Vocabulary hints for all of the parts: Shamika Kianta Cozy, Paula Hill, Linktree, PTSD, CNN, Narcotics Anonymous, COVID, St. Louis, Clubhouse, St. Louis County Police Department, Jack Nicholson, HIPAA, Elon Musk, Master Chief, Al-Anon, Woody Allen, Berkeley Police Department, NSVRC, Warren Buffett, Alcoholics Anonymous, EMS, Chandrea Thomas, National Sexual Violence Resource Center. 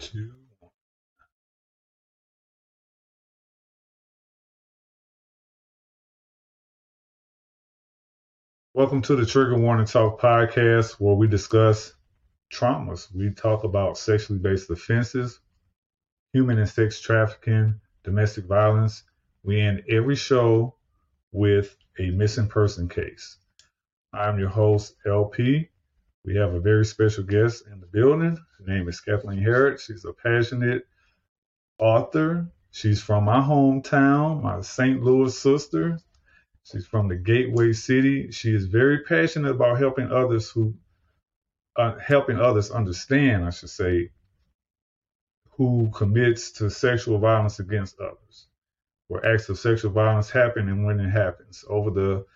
2. Welcome to the Trigger Warning Talk Podcast, where we discuss traumas. We talk about sexually based offenses, human and sex trafficking, domestic violence. We end every show with a missing person case. I'm your host, LP. We have a very special guest in the building. Her name is Kathleen Hearod. She's a passionate author. She's from my hometown, my St. Louis sister. She's from the Gateway City. She is very passionate about helping others understand, I should say, who commits to sexual violence against others, where acts of sexual violence happen and when it happens. Over the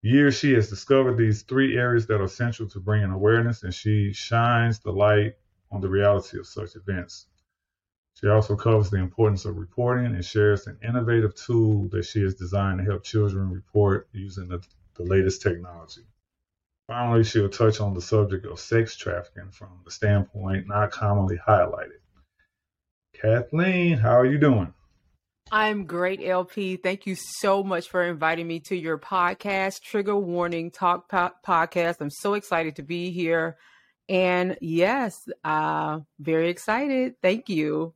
year, she has discovered these 3 areas that are central to bringing awareness, and she shines the light on the reality of such events. She also covers the importance of reporting and shares an innovative tool that she has designed to help children report using the latest technology. Finally, she'll touch on the subject of sex trafficking from the standpoint not commonly highlighted. Kathleen, how are you doing? I'm great, LP. Thank you so much for inviting me to your podcast, Trigger Warning Talk Podcast. I'm so excited to be here. And yes, very excited. Thank you.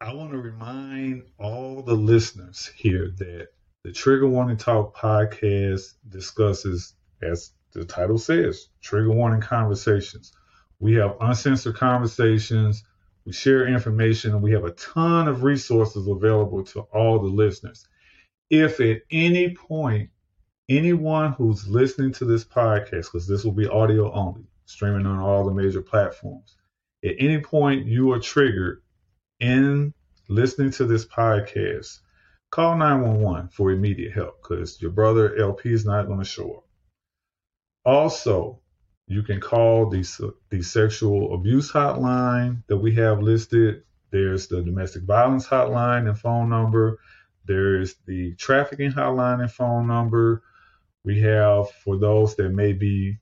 I want to remind all the listeners here that the Trigger Warning Talk Podcast discusses, as the title says, trigger warning conversations. We have uncensored conversations. We share information, and we have a ton of resources available to all the listeners. If at any point, anyone who's listening to this podcast, because this will be audio only, streaming on all the major platforms, at any point you are triggered in listening to this podcast, call 911 for immediate help, because your brother LP is not going to show up. Also, you can call the sexual abuse hotline that we have listed. There's the domestic violence hotline and phone number. There's the trafficking hotline and phone number. We have, for those that may be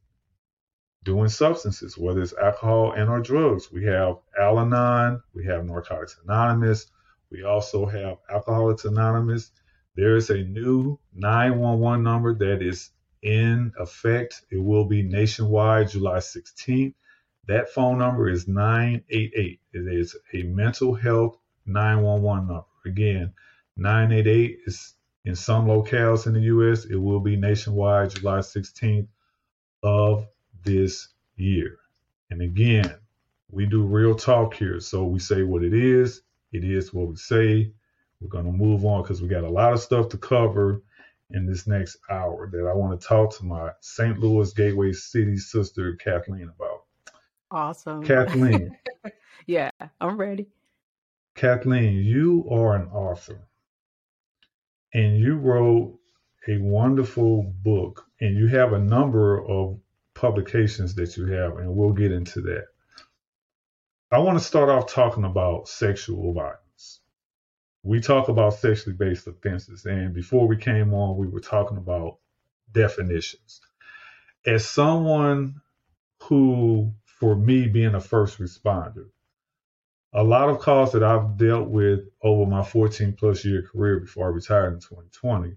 doing substances, whether it's alcohol and or drugs, we have Al-Anon, we have Narcotics Anonymous. We also have Alcoholics Anonymous. There is a new 911 number that is in effect. It will be nationwide July 16th. That phone number is 988. It is a mental health 911 number. Again, 988 is in some locales in the U.S. It will be nationwide July 16th of this year. And again, we do real talk here. So we say what it is what we say. We're going to move on because we got a lot of stuff to cover in this next hour that I want to talk to my St. Louis Gateway City sister, Kathleen, about. Awesome. Kathleen. Yeah, I'm ready. Kathleen, you are an author, and you wrote a wonderful book, and you have a number of publications that you have, and we'll get into that. I want to start off talking about sexual violence. We talk about sexually based offenses, and before we came on, we were talking about definitions. As someone who, for me, being a first responder, a lot of calls that I've dealt with over my 14-plus-year career before I retired in 2020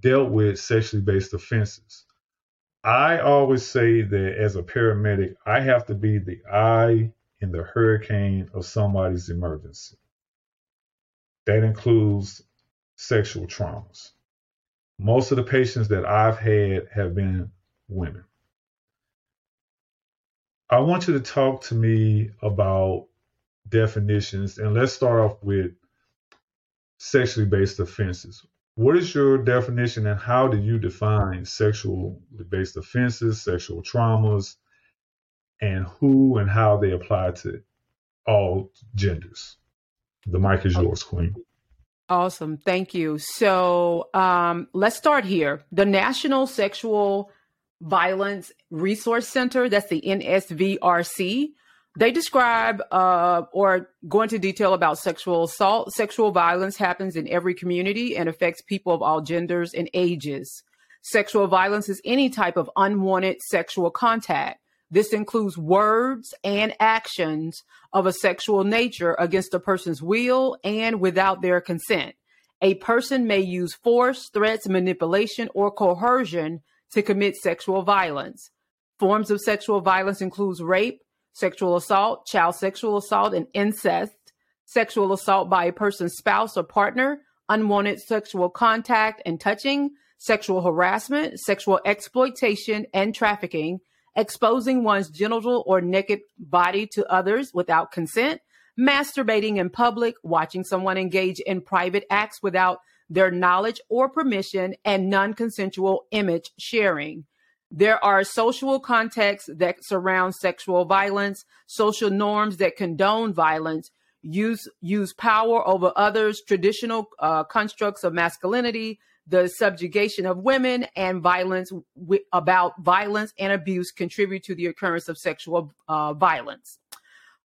dealt with sexually based offenses. I always say that as a paramedic, I have to be the eye in the hurricane of somebody's emergency. That includes sexual traumas. Most of the patients that I've had have been women. I want you to talk to me about definitions, and let's start off with sexually based offenses. What is your definition, and how do you define sexually based offenses, sexual traumas, and who and how they apply to all genders? The mic is yours, Queen. Awesome. Thank you. So let's start here. The National Sexual Violence Resource Center, that's the NSVRC, they describe or go into detail about sexual assault. Sexual violence happens in every community and affects people of all genders and ages. Sexual violence is any type of unwanted sexual contact, This includes words and actions of a sexual nature against a person's will and without their consent. A person may use force, threats, manipulation, or coercion to commit sexual violence. Forms of sexual violence includes rape, sexual assault, child sexual assault, and incest, sexual assault by a person's spouse or partner, unwanted sexual contact and touching, sexual harassment, sexual exploitation and trafficking, exposing one's genital or naked body to others without consent, masturbating in public, watching someone engage in private acts without their knowledge or permission, and non-consensual image sharing. There are social contexts that surround sexual violence, social norms that condone violence, use power over others, traditional constructs of masculinity, the subjugation of women, and violence and abuse contribute to the occurrence of sexual violence.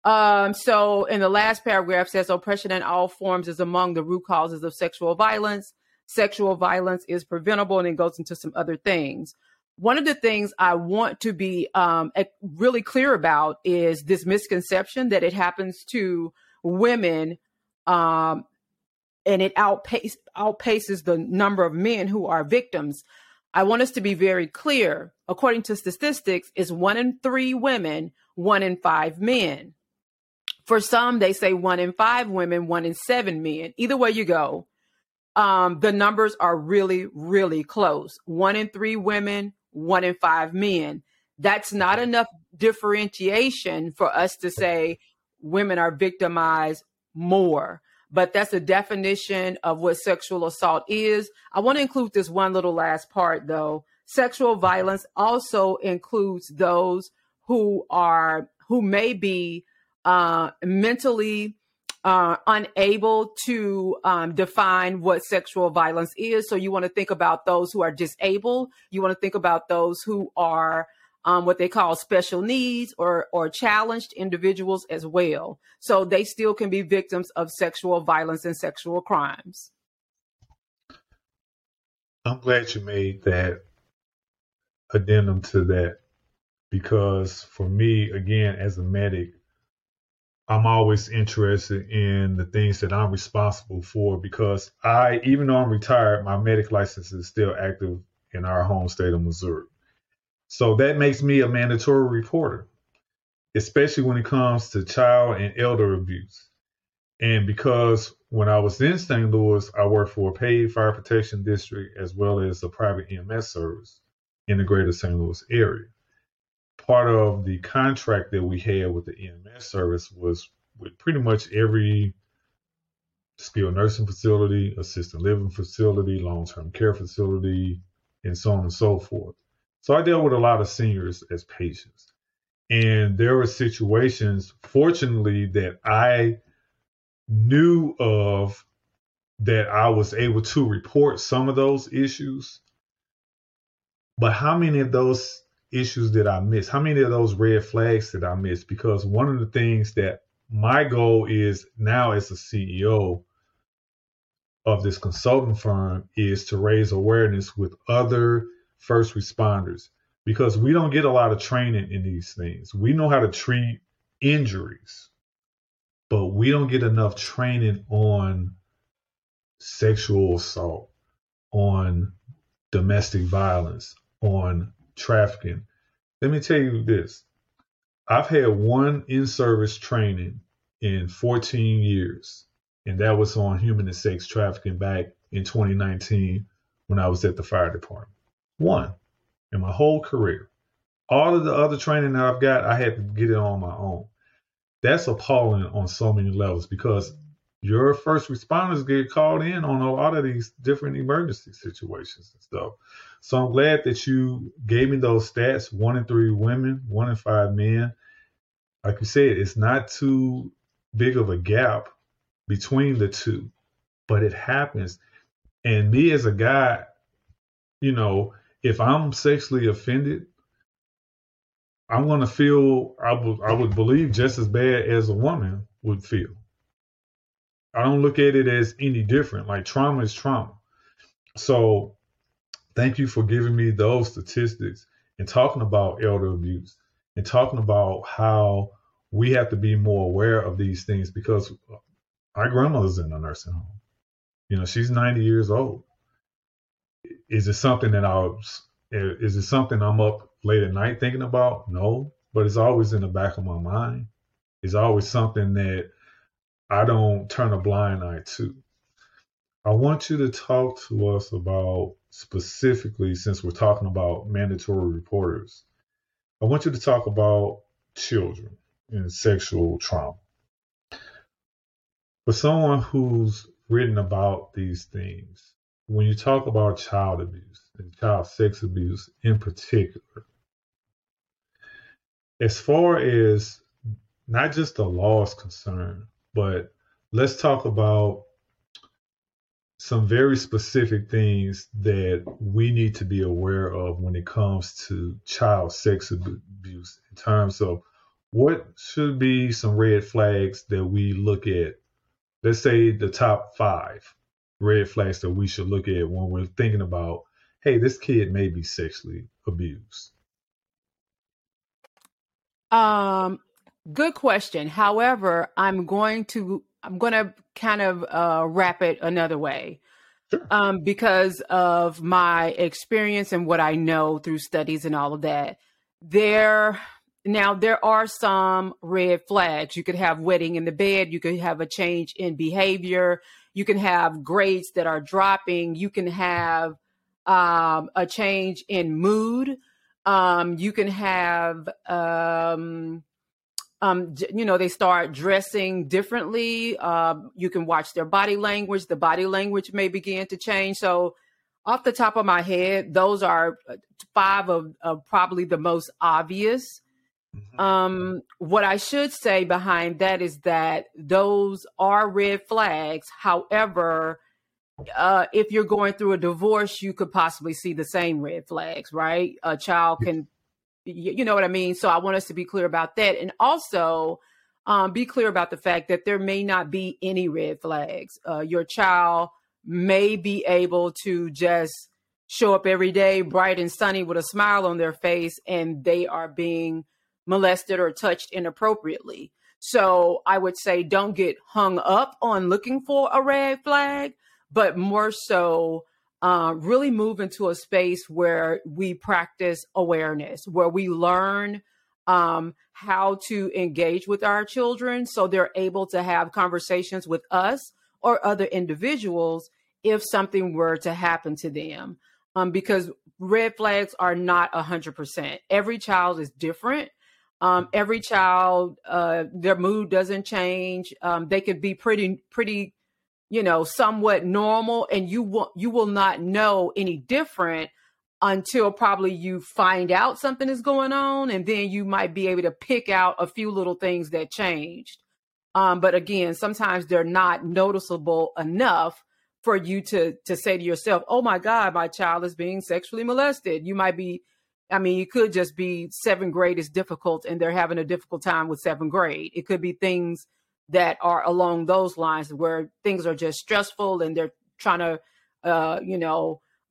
So in the last paragraph says, oppression in all forms is among the root causes of sexual violence. Sexual violence is preventable, and it goes into some other things. One of the things I want to be really clear about is this misconception that it happens to women and it outpaces the number of men who are victims. I want us to be very clear. According to statistics, it's 1 in 3 women, 1 in 5 men. For some, they say 1 in 5 women, 1 in 7 men. Either way you go, the numbers are really, really close. 1 in 3 women, 1 in 5 men. That's not enough differentiation for us to say women are victimized more. But that's a definition of what sexual assault is. I want to include this one little last part, though. Sexual violence also includes those who may be mentally unable to define what sexual violence is. So you want to think about those who are disabled. You want to think about those who are what they call special needs or challenged individuals as well. So they still can be victims of sexual violence and sexual crimes. I'm glad you made that addendum to that, because for me, again, as a medic, I'm always interested in the things that I'm responsible for, because even though I'm retired, my medic license is still active in our home state of Missouri. So that makes me a mandatory reporter, especially when it comes to child and elder abuse. And because when I was in St. Louis, I worked for a paid fire protection district as well as a private EMS service in the greater St. Louis area. Part of the contract that we had with the EMS service was with pretty much every skilled nursing facility, assisted living facility, long-term care facility, and so on and so forth. So I dealt with a lot of seniors as patients, and there were situations, fortunately, that I knew of that I was able to report some of those issues. But how many of those issues did I miss? How many of those red flags did I miss? Because one of the things that my goal is now as a CEO of this consulting firm is to raise awareness with other first responders, because we don't get a lot of training in these things. We know how to treat injuries, but we don't get enough training on sexual assault, on domestic violence, on trafficking. Let me tell you this. I've had one in-service training in 14 years, and that was on human and sex trafficking back in 2019 when I was at the fire department. One in my whole career. All of the other training that I've got, I had to get it on my own. That's appalling on so many levels, because your first responders get called in on a lot of these different emergency situations and stuff. So I'm glad that you gave me those stats, 1 in 3 women, 1 in 5 men. Like you said, it's not too big of a gap between the two, but it happens. And me as a guy, you know, if I'm sexually offended, I'm going to feel, I would believe, just as bad as a woman would feel. I don't look at it as any different. Like, trauma is trauma. So thank you for giving me those statistics and talking about elder abuse. and talking about how we have to be more aware of these things, because our grandmother's in a nursing home. You know, she's 90 years old. Is it something I'm up late at night thinking about? No, but it's always in the back of my mind. It's always something that I don't turn a blind eye to. I want you to talk to us about, specifically, since we're talking about mandatory reporters, I want you to talk about children and sexual trauma. For someone who's written about these things, when you talk about child abuse and child sex abuse in particular, as far as not just the law is concerned, but let's talk about some very specific things that we need to be aware of when it comes to child sex abuse, in terms of what should be some red flags that we look at. Let's say the top 5 red flags that we should look at when we're thinking about, hey, this kid may be sexually abused. Good question. However, I'm going to kind of wrap it another way, sure. Because of my experience and what I know through studies and all of that. There are some red flags. You could have wetting in the bed. You could have a change in behavior. You can have grades that are dropping. You can have a change in mood. You can have... they start dressing differently. You can watch their body language. The body language may begin to change. So off the top of my head, those are 5 of probably the most obvious. What I should say behind that is that those are red flags. However, if you're going through a divorce, you could possibly see the same red flags, right? A child can... You know what I mean? So I want us to be clear about that. And also be clear about the fact that there may not be any red flags. Your child may be able to just show up every day bright and sunny with a smile on their face, and they are being molested or touched inappropriately. So I would say don't get hung up on looking for a red flag, but more so really move into a space where we practice awareness, where we learn how to engage with our children so they're able to have conversations with us or other individuals if something were to happen to them. Because red flags are not 100%. Every child is different. Every child, their mood doesn't change. They could be pretty somewhat normal, and you will not know any different until probably you find out something is going on, and then you might be able to pick out a few little things that changed. But again, sometimes they're not noticeable enough for you to say to yourself, oh my God, my child is being sexually molested. You could just be 7th grade is difficult and they're having a difficult time with 7th grade. It could be things that are along those lines where things are just stressful and they're trying to,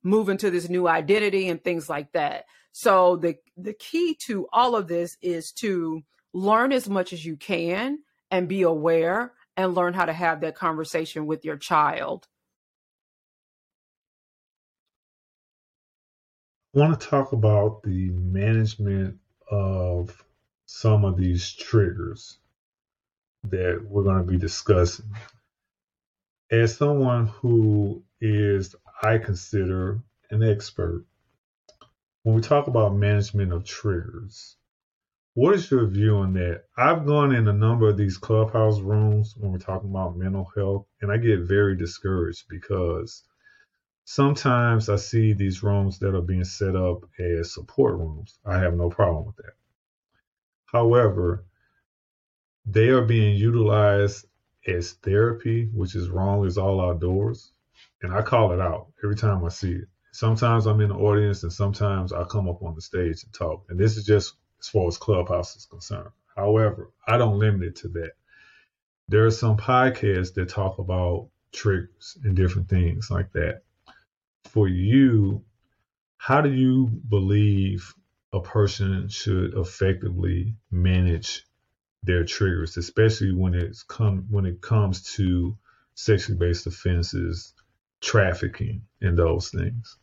move into this new identity and things like that. So the key to all of this is to learn as much as you can and be aware and learn how to have that conversation with your child. I want to talk about the management of some of these triggers that we're going to be discussing. As someone who is, I consider, an expert, when we talk about management of triggers, what is your view on that? I've gone in a number of these Clubhouse rooms when we're talking about mental health, and I get very discouraged because sometimes I see these rooms that are being set up as support rooms. I have no problem with that. However, they are being utilized as therapy, which is wrong. It's all outdoors. And I call it out every time I see it. Sometimes I'm in the audience and sometimes I come up on the stage and talk. And this is just as far as Clubhouse is concerned. However, I don't limit it to that. There are some podcasts that talk about triggers and different things like that. For you, how do you believe a person should effectively manage their triggers, especially when it comes to sexually based offenses, trafficking, and those things.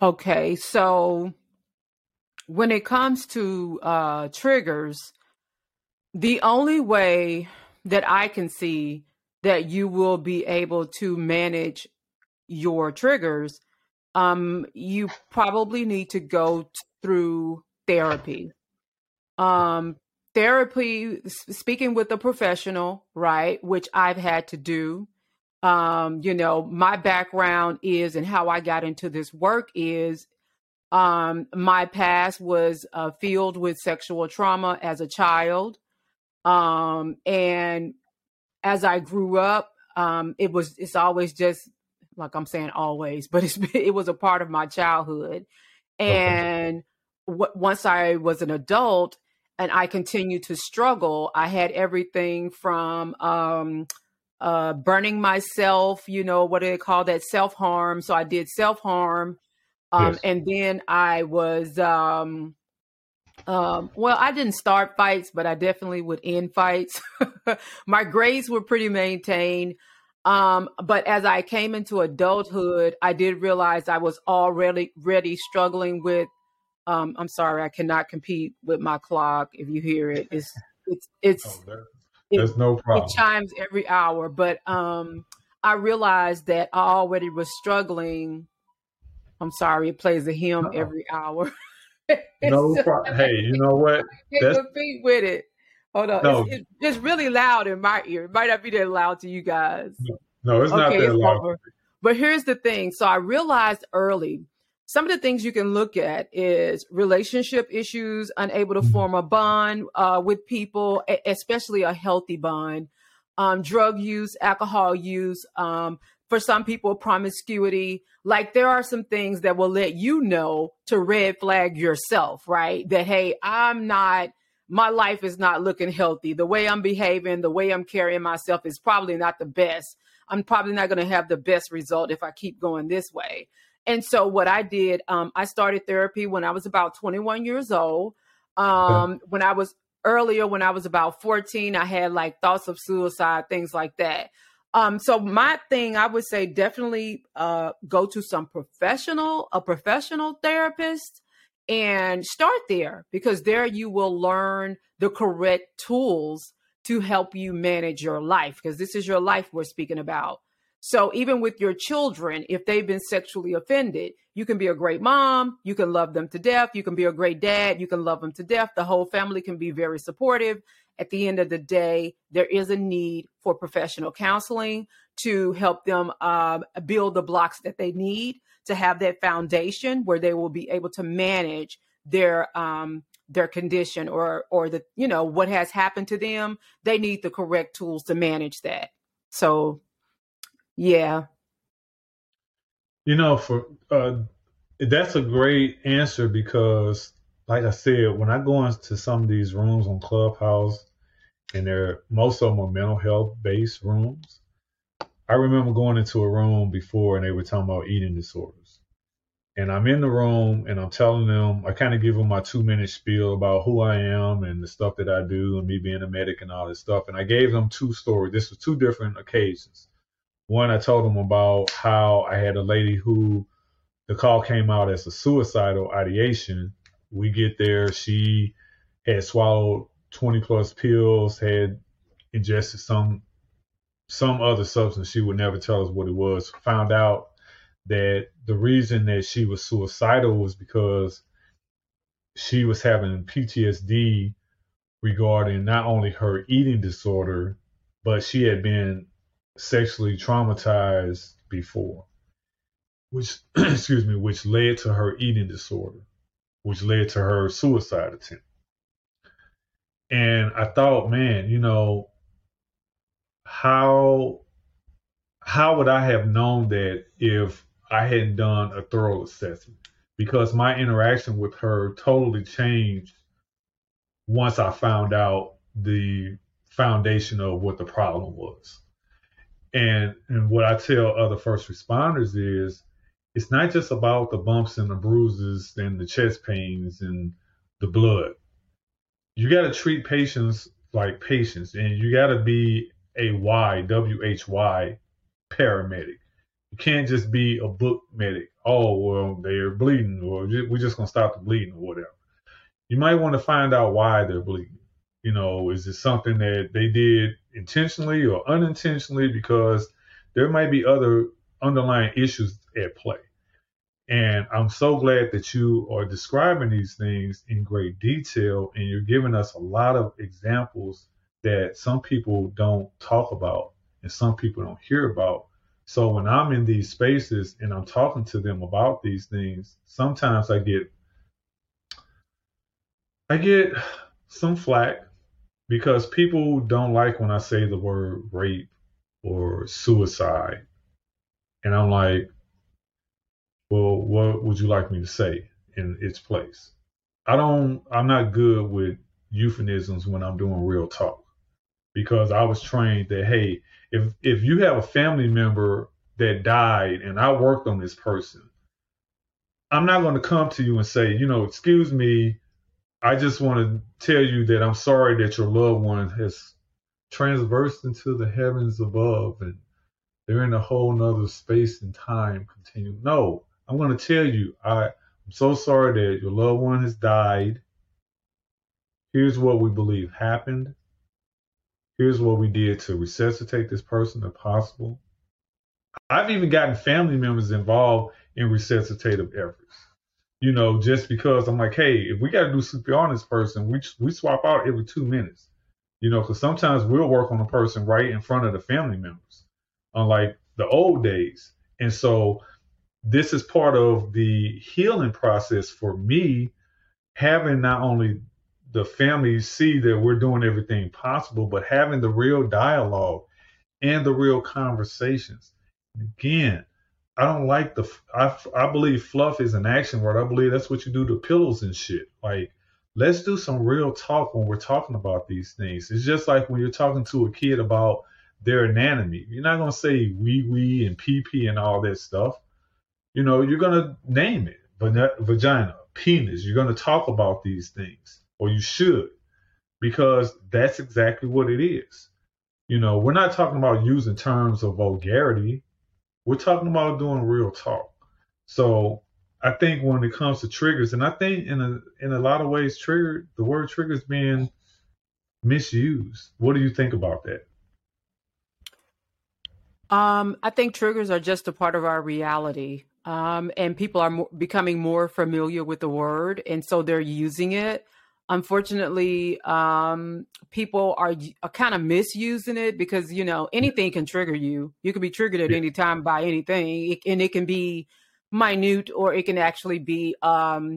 Okay, so when it comes to triggers, the only way that I can see that you will be able to manage your triggers, you probably need to go through therapy. Therapy, speaking with a professional, right, which I've had to do. You know, my background is, and how I got into this work is, my past was filled with sexual trauma as a child. And as I grew up, it's always just, like I'm saying always, but it was a part of my childhood. And once I was an adult and I continued to struggle, I had everything from, burning myself, you know, what do they call that? Self-harm. So I did self-harm. Yes. And then I was, well, I didn't start fights, but I definitely would end fights. My grades were pretty maintained. But as I came into adulthood, I did realize I was already struggling with, I'm sorry, I cannot compete with my clock. If you hear it, there's no problem. It chimes every hour. But I realized that I already was struggling. I'm sorry, it plays a hymn every hour. No problem. Hey, you know what? I can't compete with it. Hold on. No. It's really loud in my ear. It might not be that loud to you guys. No, it's not that loud. Over. But here's the thing. So I realized early, some of the things you can look at is relationship issues, unable to form a bond with people, especially a healthy bond, drug use, alcohol use, for some people, promiscuity. Like, there are some things that will let you know to red flag yourself, right? That, hey, my life is not looking healthy. The way I'm behaving, the way I'm carrying myself is probably not the best. I'm probably not going to have the best result if I keep going this way. And so what I did, I started therapy when I was about 21 years old. When I was about 14, I had like thoughts of suicide, things like that. So my thing, I would say definitely go to a professional therapist and start there, because there you will learn the correct tools to help you manage your life, because this is your life we're speaking about. So even with your children, if they've been sexually offended, you can be a great mom, you can love them to death, you can be a great dad, you can love them to death, the whole family can be very supportive. At the end of the day, there is a need for professional counseling to help them build the blocks that they need to have that foundation where they will be able to manage their condition or the, you know, what has happened to them. They need the correct tools to manage that. So yeah. You know, that's a great answer, because like I said, when I go into some of these rooms on Clubhouse, and most of them are mental health based rooms. I remember going into a room before and they were talking about eating disorders, and I'm in the room and I'm telling them, I kind of give them my 2-minute spiel about who I am and the stuff that I do and me being a medic and all this stuff. And I gave them 2 stories. This was 2 different occasions. One, I told them about how I had a lady who the call came out as a suicidal ideation. We get there. She had swallowed 20 plus pills, had ingested some other substance. She would never tell us what it was. Found out that the reason that she was suicidal was because she was having PTSD regarding not only her eating disorder, but she had been sexually traumatized before, which which led to her eating disorder, which led to her suicide attempt. And I thought, man, you know, how would I have known that if I hadn't done a thorough assessment? Because my interaction with her totally changed once I found out the foundation of what the problem was. And what I tell other first responders is, it's not just about the bumps and the bruises and the chest pains and the blood. You got to treat patients like patients, and you got to be a WHY paramedic. You can't just be a book medic. Oh, well, they're bleeding, or we're just going to stop the bleeding or whatever. You might want to find out why they're bleeding. You know, is it something that they did intentionally or unintentionally? Because there might be other underlying issues at play. And I'm so glad that you are describing these things in great detail, and you're giving us a lot of examples that some people don't talk about and some people don't hear about. So when I'm in these spaces and I'm talking to them about these things, sometimes I get some flack because people don't like when I say the word rape or suicide. And I'm like, well, what would you like me to say in its place? I'm not good with euphemisms when I'm doing real talk, because I was trained that, hey, if you have a family member that died and I worked on this person, I'm not going to come to you and say, you know, excuse me, I just want to tell you that I'm sorry that your loved one has transversed into the heavens above and they're in a whole nother space and time continuum. No, I'm going to tell you, I'm so sorry that your loved one has died. Here's what we believe happened. Here's what we did to resuscitate this person if possible. I've even gotten family members involved in resuscitative efforts. You know, just because I'm like, hey, if we got to do CPR on this person, we swap out every 2 minutes. You know, because sometimes we'll work on a person right in front of the family members, unlike the old days. And so this is part of the healing process for me, having not only the family see that we're doing everything possible, but having the real dialogue and the real conversations. Again, I don't like I believe fluff is an action word. I believe that's what you do to pillows and shit. Like, let's do some real talk when we're talking about these things. It's just like when you're talking to a kid about their anatomy. You're not going to say wee-wee and pee-pee and all that stuff. You know, you're going to name it. Vagina, penis. You're going to talk about these things. Or you should, because that's exactly what it is. You know, we're not talking about using terms of vulgarity. We're talking about doing real talk. So I think when it comes to triggers, and I think in a lot of ways, the word trigger is being misused. What do you think about that? I think triggers are just a part of our reality. And people are becoming more familiar with the word, and so they're using it. Unfortunately, people are kind of misusing it because, you know, anything can trigger you. You can be triggered at any time by anything, and it can be minute or it can actually be a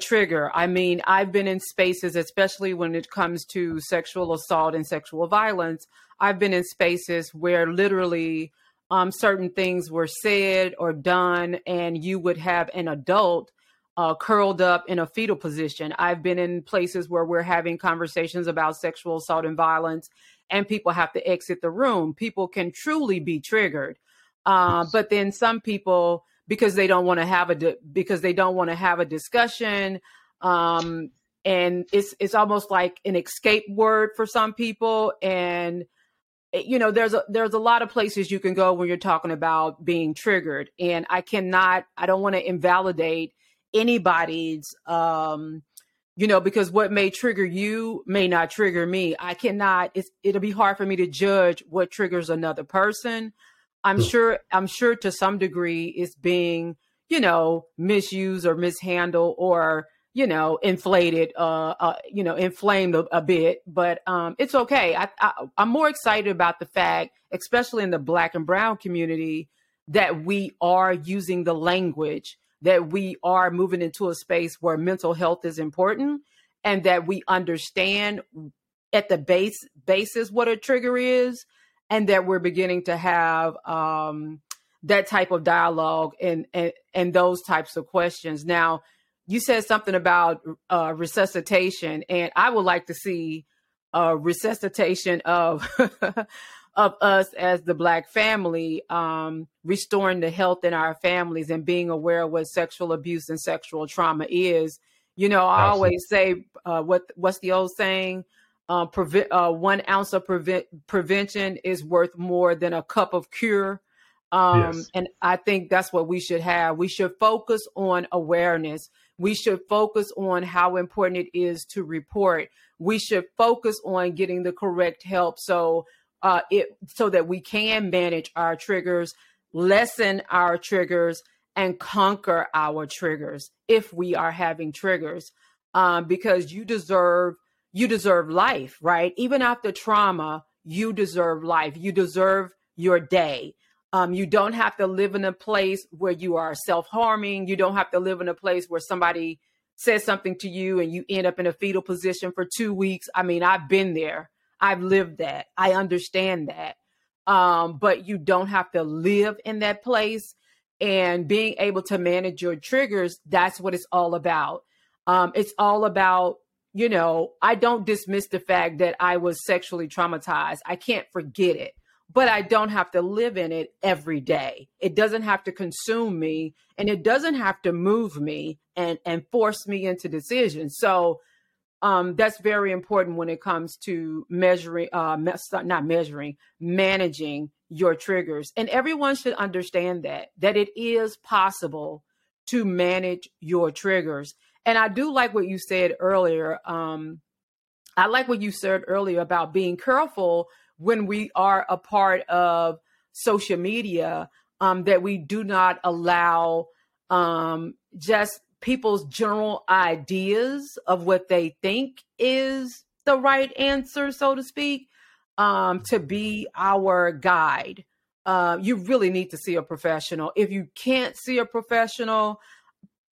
trigger. I mean, I've been in spaces, especially when it comes to sexual assault and sexual violence. I've been in spaces where literally certain things were said or done, and you would have an adult curled up in a fetal position. I've been in places where we're having conversations about sexual assault and violence, and people have to exit the room. People can truly be triggered. But then some people, because they don't want to have a discussion. And it's almost like an escape word for some people. And, you know, there's a lot of places you can go when you're talking about being triggered. And I don't want to invalidate anybody's, you know, because what may trigger you may not trigger me. It'll be hard for me to judge what triggers another person. I'm sure to some degree it's being, you know, misused or mishandled or, you know, inflated, you know, inflamed a bit, but it's okay. I'm more excited about the fact, especially in the Black and Brown community, that we are using the language, that we are moving into a space where mental health is important, and that we understand at the basis what a trigger is, and that we're beginning to have that type of dialogue and those types of questions. Now, you said something about resuscitation, and I would like to see resuscitation of of us as the Black family, restoring the health in our families and being aware of what sexual abuse and sexual trauma is. You know, I always say, what's the old saying? 1 ounce of prevention is worth more than a cup of cure. Yes. And I think that's what we should have. We should focus on awareness. We should focus on how important it is to report. We should focus on getting the correct help so that we can manage our triggers, lessen our triggers, and conquer our triggers if we are having triggers, because you deserve life, right? Even after trauma, you deserve life. You deserve your day. You don't have to live in a place where you are self-harming. You don't have to live in a place where somebody says something to you and you end up in a fetal position for 2 weeks. I mean, I've been there. I've lived that. I understand that. But you don't have to live in that place. And being able to manage your triggers, that's what it's all about. It's all about, you know, I don't dismiss the fact that I was sexually traumatized. I can't forget it. But I don't have to live in it every day. It doesn't have to consume me, and it doesn't have to move me and force me into decisions. So that's very important when it comes to managing your triggers. And everyone should understand that it is possible to manage your triggers. And I do like what you said earlier. I like what you said earlier about being careful when we are a part of social media, that we do not allow just people's general ideas of what they think is the right answer, so to speak, to be our guide. You really need to see a professional. If you can't see a professional,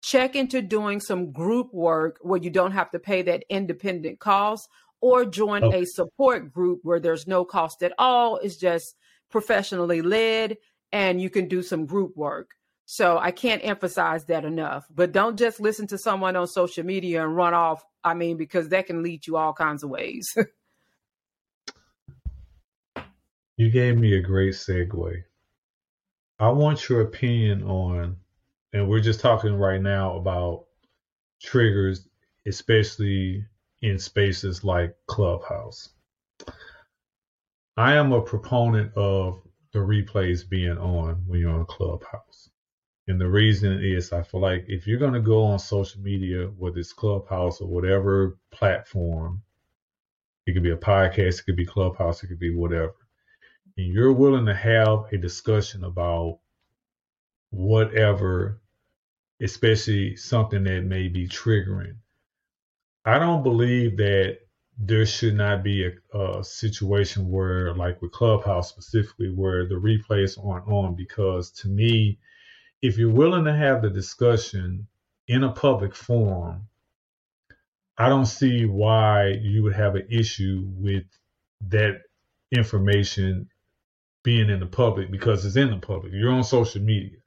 check into doing some group work where you don't have to pay that independent cost, or join a support group where there's no cost at all. It's just professionally led and you can do some group work. So I can't emphasize that enough, but don't just listen to someone on social media and run off. I mean, because that can lead you all kinds of ways. You gave me a great segue. I want your opinion on, and we're just talking right now about triggers, especially in spaces like Clubhouse. I am a proponent of the replays being on when you're on Clubhouse. And the reason is, I feel like if you're going to go on social media, whether it's Clubhouse or whatever platform, it could be a podcast, it could be Clubhouse, it could be whatever, and you're willing to have a discussion about whatever, especially something that may be triggering, I don't believe that there should not be a situation where, like with Clubhouse specifically, where the replays aren't on, because to me, if you're willing to have the discussion in a public forum, I don't see why you would have an issue with that information being in the public, because it's in the public. You're on social media.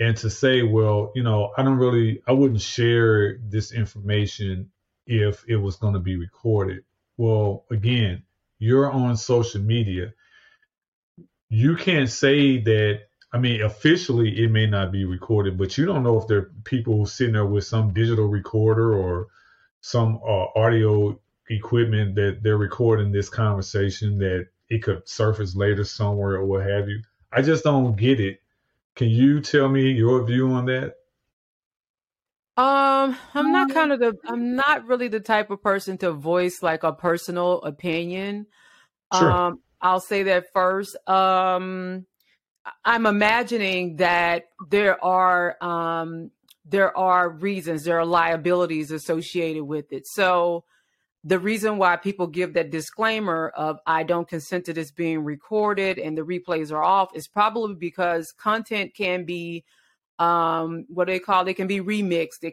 And to say, well, you know, I wouldn't share this information if it was going to be recorded. Well, again, you're on social media. You can't say that. I mean, officially, it may not be recorded, but you don't know if there are people sitting there with some digital recorder or some audio equipment that they're recording this conversation, that it could surface later somewhere or what have you. I just don't get it. Can you tell me your view on that? I'm not really the type of person to voice like a personal opinion. Sure. I'll say that first. I'm imagining that there are reasons, there are liabilities associated with it. So the reason why people give that disclaimer of I don't consent to this being recorded and the replays are off is probably because content can be it can be remixed.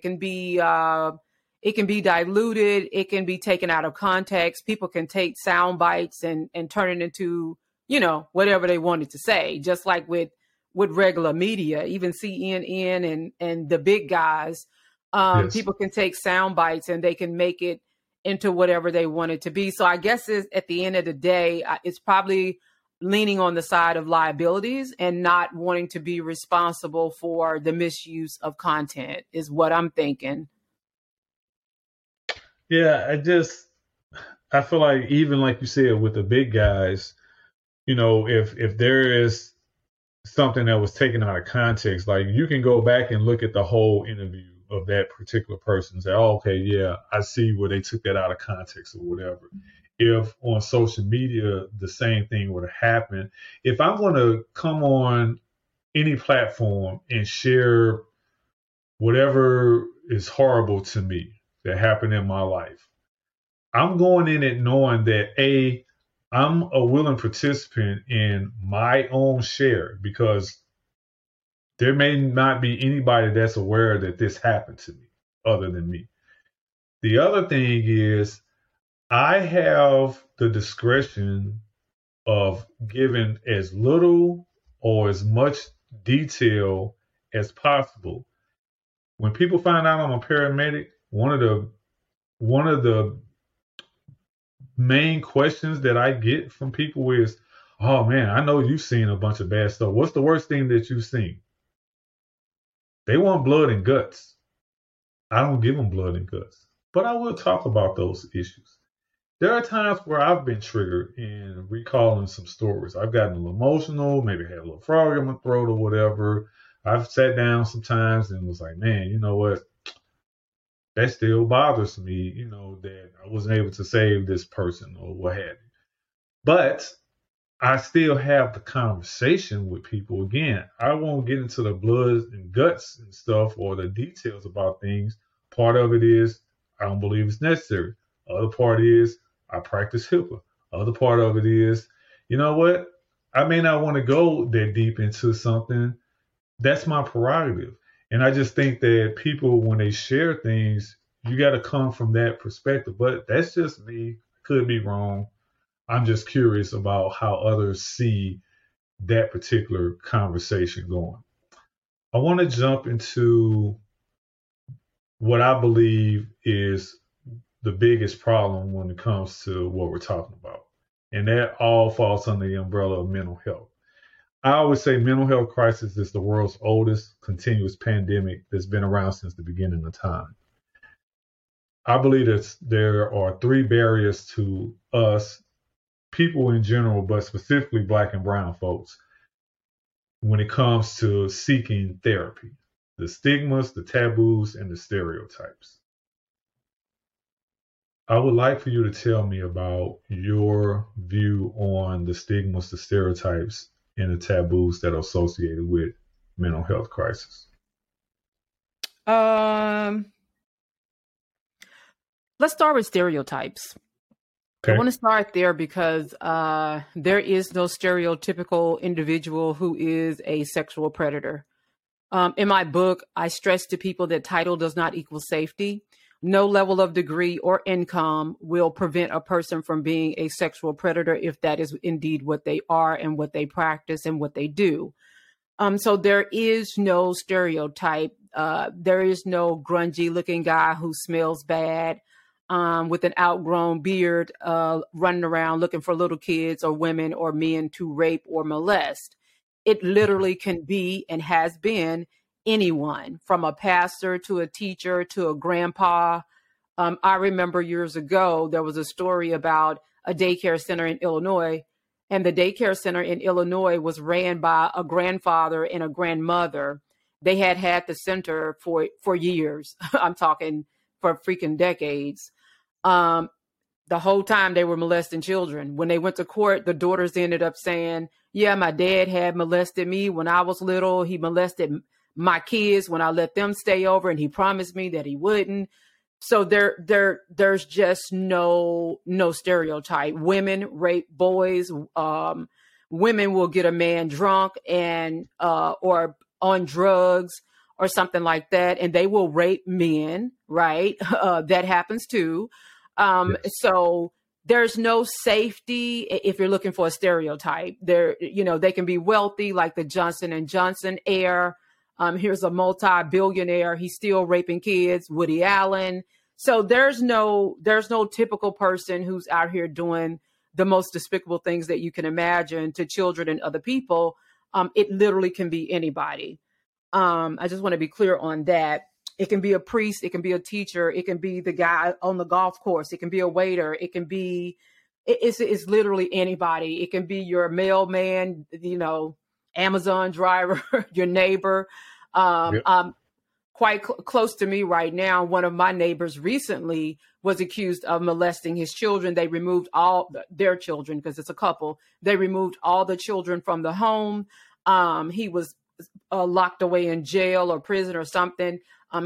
It can be diluted. It can be taken out of context. People can take sound bites and turn it into, you know, whatever they wanted to say, just like with regular media, even CNN and the big guys, yes. People can take sound bites and they can make it into whatever they want it to be. So I guess at the end of the day, it's probably leaning on the side of liabilities and not wanting to be responsible for the misuse of content is what I'm thinking. Yeah, I feel like even like you said with the big guys, you know, if there is something that was taken out of context, like you can go back and look at the whole interview of that particular person and say, oh, okay, yeah, I see where they took that out of context or whatever. If on social media, the same thing would have happened. If I'm going to come on any platform and share whatever is horrible to me that happened in my life, I'm going in it knowing that, A, I'm a willing participant in my own share, because there may not be anybody that's aware that this happened to me other than me. The other thing is, I have the discretion of giving as little or as much detail as possible. When people find out I'm a paramedic, one of the main questions that I get from people is, oh man, I know you've seen a bunch of bad stuff. What's the worst thing that you've seen? They want blood and guts. I don't give them blood and guts, but I will talk about those issues. There are times where I've been triggered in recalling some stories. I've gotten a little emotional, maybe had a little frog in my throat or whatever. I've sat down sometimes and was like, man, you know what? That still bothers me, you know, that I wasn't able to save this person or what have you. But I still have the conversation with people. Again, I won't get into the blood and guts and stuff or the details about things. Part of it is I don't believe it's necessary. Other part is, I practice HIPAA. Other part of it is, you know what? I may not want to go that deep into something. That's my prerogative. And I just think that people, when they share things, you got to come from that perspective. But that's just me. Could be wrong. I'm just curious about how others see that particular conversation going. I want to jump into what I believe is the biggest problem when it comes to what we're talking about. And that all falls under the umbrella of mental health. I always say mental health crisis is the world's oldest continuous pandemic that's been around since the beginning of time. I believe that there are three barriers to us, people in general, but specifically Black and brown folks, when it comes to seeking therapy: the stigmas, the taboos, and the stereotypes. I would like for you to tell me about your view on the stigmas, the stereotypes, and the taboos that are associated with mental health crisis. Let's start with stereotypes. Okay. I want to start there because there is no stereotypical individual who is a sexual predator. In my book, I stress to people that title does not equal safety. No level of degree or income will prevent a person from being a sexual predator if that is indeed what they are and what they practice and what they do. So there is no stereotype. There is no grungy looking guy who smells bad with an outgrown beard running around looking for little kids or women or men to rape or molest. It literally can be and has been anyone, from a pastor to a teacher to a grandpa. I remember years ago, there was a story about a daycare center in Illinois, and the daycare center in Illinois was ran by a grandfather and a grandmother. They had had the center for years. I'm talking for freaking decades. The whole time they were molesting children. When they went to court, the daughters ended up saying, yeah, my dad had molested me when I was little. He molested my kids when I let them stay over, and he promised me that he wouldn't. So there's just no stereotype. Women rape boys. Women will get a man drunk and or on drugs or something like that, and they will rape men. Right, that happens too. Yes. So there's no safety if you're looking for a stereotype. There, you know, they can be wealthy, like the Johnson & Johnson heir. Here's a multi-billionaire. He's still raping kids, Woody Allen. So there's no typical person who's out here doing the most despicable things that you can imagine to children and other people. It literally can be anybody. I just want to be clear on that. It can be a priest. It can be a teacher. It can be the guy on the golf course. It can be a waiter. It can be, it's literally anybody. It can be your mailman, you know, Amazon driver, your neighbor. Yep. Quite close to me right now, one of my neighbors recently was accused of molesting his children. They removed all their children because it's a couple. They removed all the children from the home. He was locked away in jail or prison or something.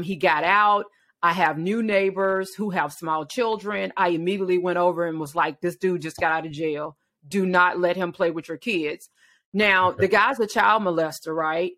He got out. I have new neighbors who have small children. I immediately went over and was like, this dude just got out of jail. Do not let him play with your kids. Now, okay. The guy's a child molester, right?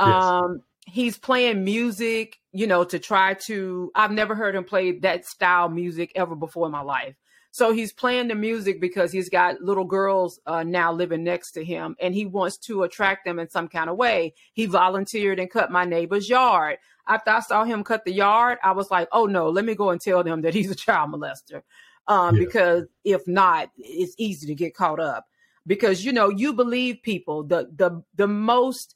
Yes. He's playing music, you know, to try to, I've never heard him play that style music ever before in my life. So he's playing the music because he's got little girls now living next to him, and he wants to attract them in some kind of way. He volunteered and cut my neighbor's yard. After I saw him cut the yard, I was like, oh no, let me go and tell them that he's a child molester. Because if not, it's easy to get caught up because, you know, you believe people. The most,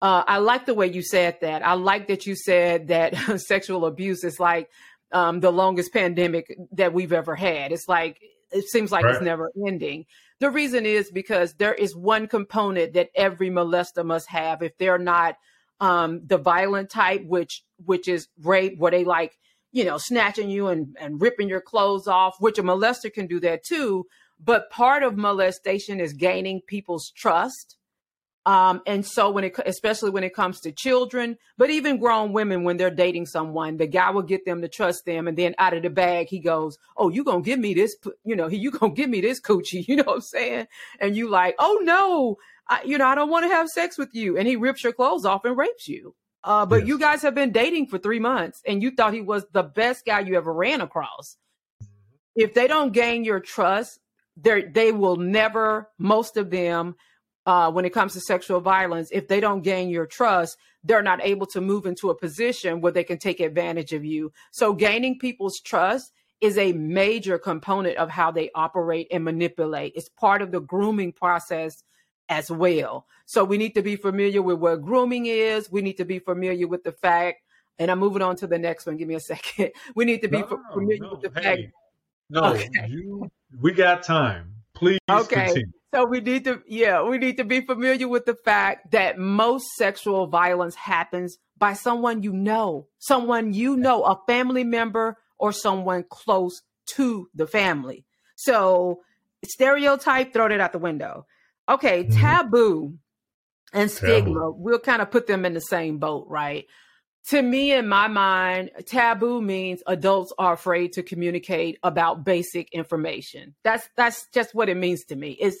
I like the way you said that. I like that you said that sexual abuse is like the longest pandemic that we've ever had. It's like, it seems like It's never ending. The reason is because there is one component that every molester must have. If they're not the violent type, which is rape, where they like, you know, snatching you and ripping your clothes off, which a molester can do that too. But part of molestation is gaining people's trust. And so especially when it comes to children, but even grown women, when they're dating someone, the guy will get them to trust them. And then out of the bag, he goes, oh, you going to give me this, you know, you going to give me this coochie, you know what I'm saying? And you like, oh no, I don't want to have sex with you. And he rips your clothes off and rapes you. But yes. You guys have been dating for 3 months and you thought he was the best guy you ever ran across. If they don't gain your trust, they will never, most of them, when it comes to sexual violence, if they don't gain your trust, they're not able to move into a position where they can take advantage of you. So gaining people's trust is a major component of how they operate and manipulate. It's part of the grooming process as well. So we need to be familiar with what grooming is. We need to be familiar with the fact, and I'm moving on to the next one. Give me a second. We need to be familiar with the fact. No, okay. We got time. Please continue. So we need to be familiar with the fact that most sexual violence happens by someone you know, a family member or someone close to the family. So stereotype, throw that out the window. Okay, taboo and stigma, we'll kind of put them in the same boat, right? To me, in my mind, taboo means adults are afraid to communicate about basic information. That's just what it means to me. It's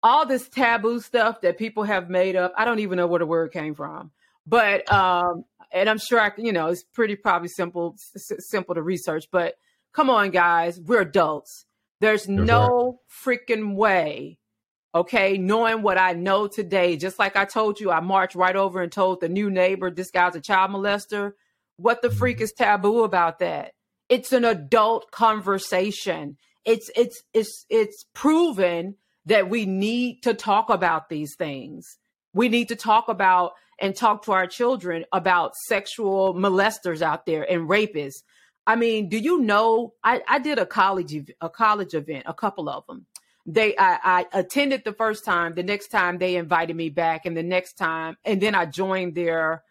all this taboo stuff that people have made up. I don't even know where the word came from, but, and I'm sure it's pretty probably simple to research, but come on guys, we're adults. There's no freaking way. Okay, knowing what I know today, just like I told you, I marched right over and told the new neighbor, this guy's a child molester. What the freak is taboo about that? It's an adult conversation. It's proven that we need to talk about these things. We need to talk about and talk to our children about sexual molesters out there and rapists. I mean, do you know, I did a college event, a couple of them. I attended the first time, the next time they invited me back, and the next time, and then I joined their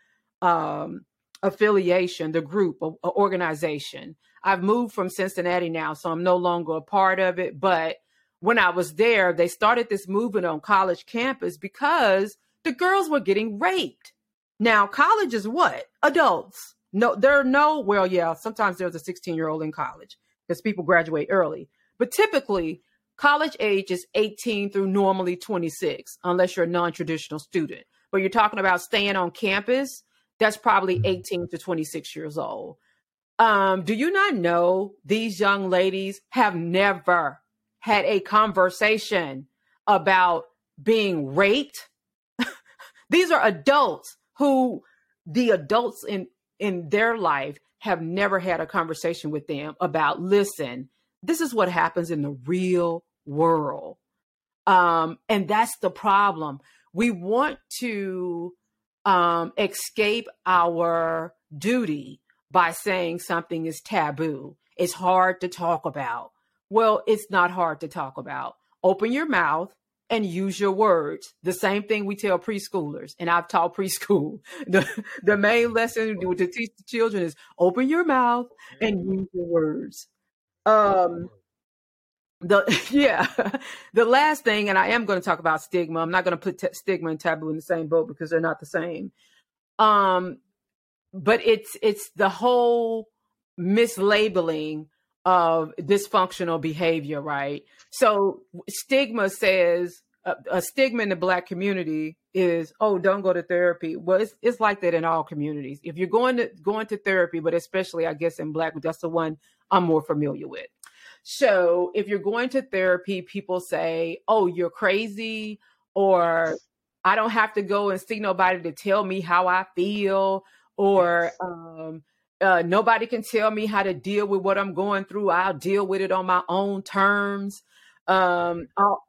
affiliation, the group, organization. I've moved from Cincinnati now, so I'm no longer a part of it. But when I was there, they started this movement on college campus because the girls were getting raped. Now, college is what? Adults. No, sometimes there's a 16-year-old in college because people graduate early. But typically, college age is 18 through normally 26, unless you're a non-traditional student. But you're talking about staying on campus, that's probably 18 to 26 years old. Do you not know these young ladies have never had a conversation about being raped? These are adults who the adults in their life have never had a conversation with them about, listen, this is what happens in the real world. And that's the problem. We want to escape our duty by saying something is taboo. It's hard to talk about. Well, it's not hard to talk about. Open your mouth and use your words. The same thing we tell preschoolers, and I've taught preschool. The main lesson to teach the children is open your mouth and use your words. The last thing, and I am going to talk about stigma. I'm not going to put stigma and taboo in the same boat because they're not the same. But it's the whole mislabeling of dysfunctional behavior, right? So stigma says a stigma in the Black community is, oh, don't go to therapy. Well, it's like that in all communities. If you're going to therapy, but especially, I guess, in Black, that's the one I'm more familiar with. So if you're going to therapy, people say, oh, you're crazy, or I don't have to go and see nobody to tell me how I feel, or nobody can tell me how to deal with what I'm going through. I'll deal with it on my own terms. All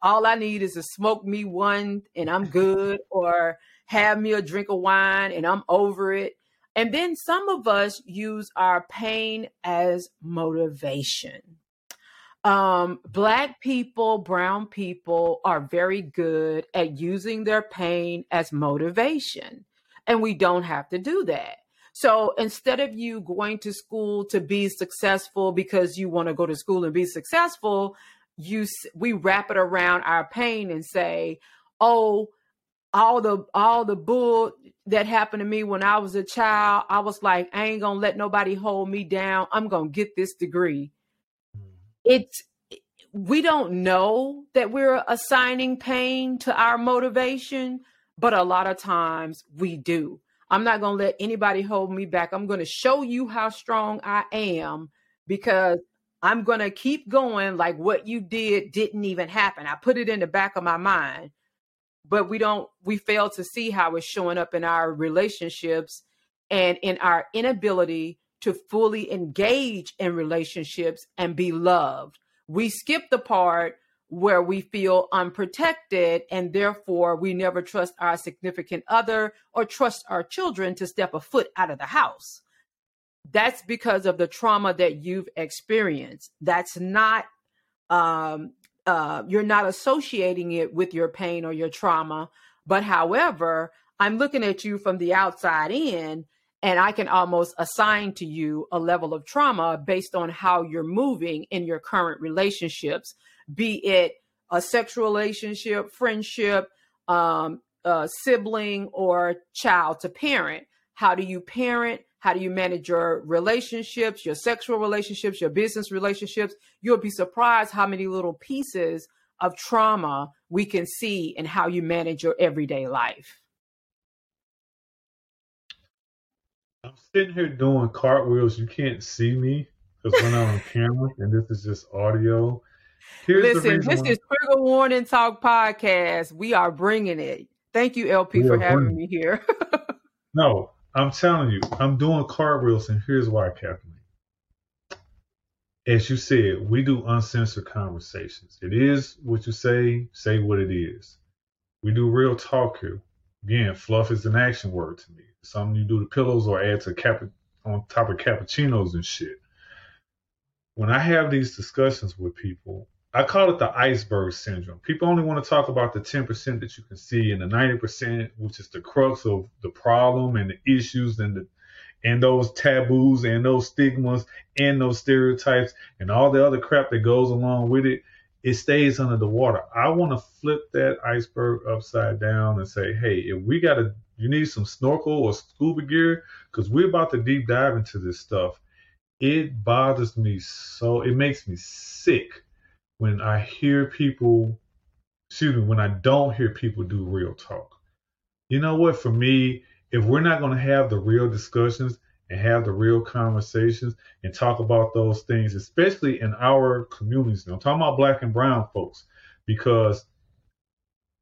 I need is to smoke me one and I'm good, or have me a drink of wine and I'm over it. And then some of us use our pain as motivation. Black people, brown people are very good at using their pain as motivation, and we don't have to do that. So instead of you going to school to be successful because you want to go to school and be successful, we wrap it around our pain and say, oh, all the bull that happened to me when I was a child, I was like, I ain't going to let nobody hold me down. I'm going to get this degree. We don't know that we're assigning pain to our motivation, but a lot of times we do. I'm not going to let anybody hold me back. I'm going to show you how strong I am, because I'm going to keep going, like what you did didn't even happen. I put it in the back of my mind, but we fail to see how it's showing up in our relationships and in our inability to fully engage in relationships and be loved. We skip the part where we feel unprotected, and therefore we never trust our significant other or trust our children to step a foot out of the house. That's because of the trauma that you've experienced. That's not, you're not associating it with your pain or your trauma. But however, I'm looking at you from the outside in, and I can almost assign to you a level of trauma based on how you're moving in your current relationships, be it a sexual relationship, friendship, sibling, or child to parent. How do you parent? How do you manage your relationships, your sexual relationships, your business relationships? You'll be surprised how many little pieces of trauma we can see in how you manage your everyday life. I'm sitting here doing cartwheels. You can't see me because when I'm on camera and this is just audio. This is Trigger Warning Talk Podcast. We are bringing it. Thank you, LP, for having me here. No, I'm telling you, I'm doing cartwheels, and here's why, Kathleen. As you said, we do uncensored conversations. It is what you say what it is. We do real talk here. Again, fluff is an action word to me. Something you do to pillows or add to on top of cappuccinos and shit. When I have these discussions with people, I call it the iceberg syndrome. People only want to talk about the 10% that you can see and the 90%, which is the crux of the problem and the issues and those taboos and those stigmas and those stereotypes and all the other crap that goes along with it. It stays under the water. I want to flip that iceberg upside down and say, hey, if you need some snorkel or scuba gear, because we're about to deep dive into this stuff. It bothers me it makes me sick when I hear people, when I don't hear people do real talk. You know what, for me, if we're not going to have the real discussions and have the real conversations and talk about those things, especially in our communities. Now, I'm talking about Black and brown folks, because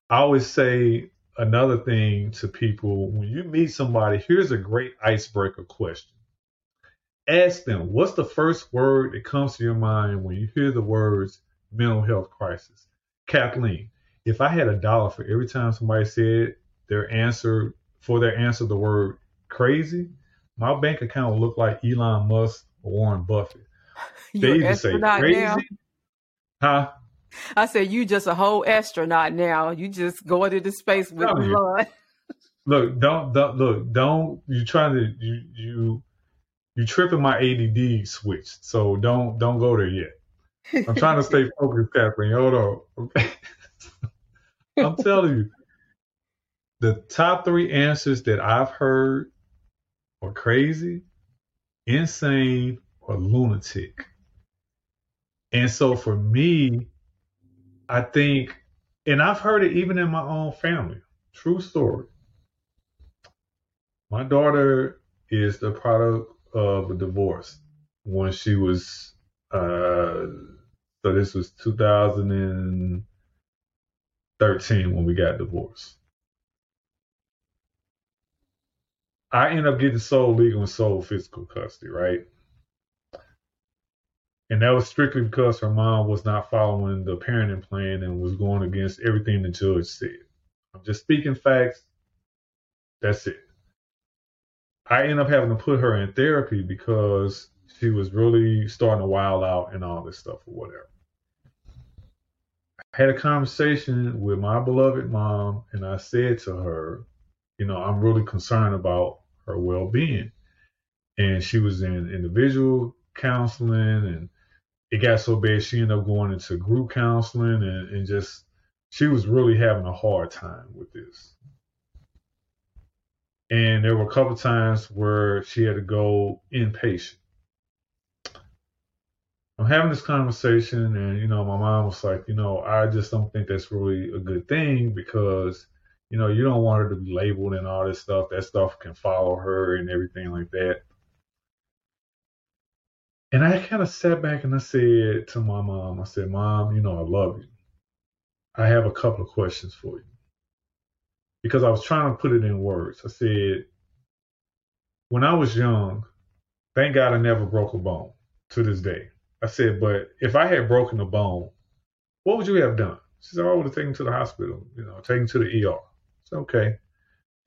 I always say another thing to people, when you meet somebody, here's a great icebreaker question. Ask them, what's the first word that comes to your mind when you hear the words mental health crisis. Kathleen, if I had $1 for every time somebody said their answer, the word crazy, my bank account would look like Elon Musk or Warren Buffett. They either say crazy. Now. Huh? I said, you just a whole astronaut now. You just go into space with blood. Look, don't, you're trying to, you tripping my ADD switch. So don't go there yet. I'm trying to stay focused, Kathleen. Hold on. Okay. I'm telling you, the top 3 answers that I've heard are crazy, insane, or lunatic. And so for me, I think, and I've heard it even in my own family, true story. My daughter is the product of a divorce when she was, so this was 2013 when we got divorced. I ended up getting sole legal and sole physical custody, right? And that was strictly because her mom was not following the parenting plan and was going against everything the judge said. I'm just speaking facts. That's it. I ended up having to put her in therapy because she was really starting to wild out and all this stuff or whatever. I had a conversation with my beloved mom, and I said to her, you know, I'm really concerned about her well-being. And she was in individual counseling, and it got so bad she ended up going into group counseling, and just she was really having a hard time with this. And there were a couple times where she had to go inpatient. I'm having this conversation, and you know, my mom was like, you know, I just don't think that's really a good thing because, you know, you don't want her to be labeled and all this stuff. That stuff can follow her and everything like that. And I kind of sat back and I said to my mom, I said, Mom, you know, I love you. I have a couple of questions for you. Because I was trying to put it in words. I said, when I was young, thank God I never broke a bone to this day. I said, but if I had broken a bone, what would you have done? She said, I would have taken him to the hospital, you know, taken to the ER. I said, okay.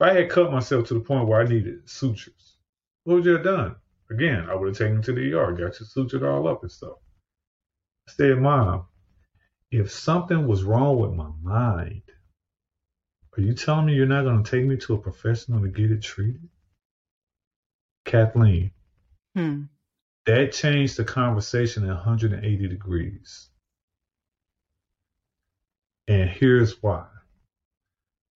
If I had cut myself to the point where I needed sutures, what would you have done? Again, I would have taken him to the ER, got you sutured all up and stuff. I said, Mom, if something was wrong with my mind, are you telling me you're not going to take me to a professional to get it treated? Kathleen, that changed the conversation at 180 degrees. And here's why.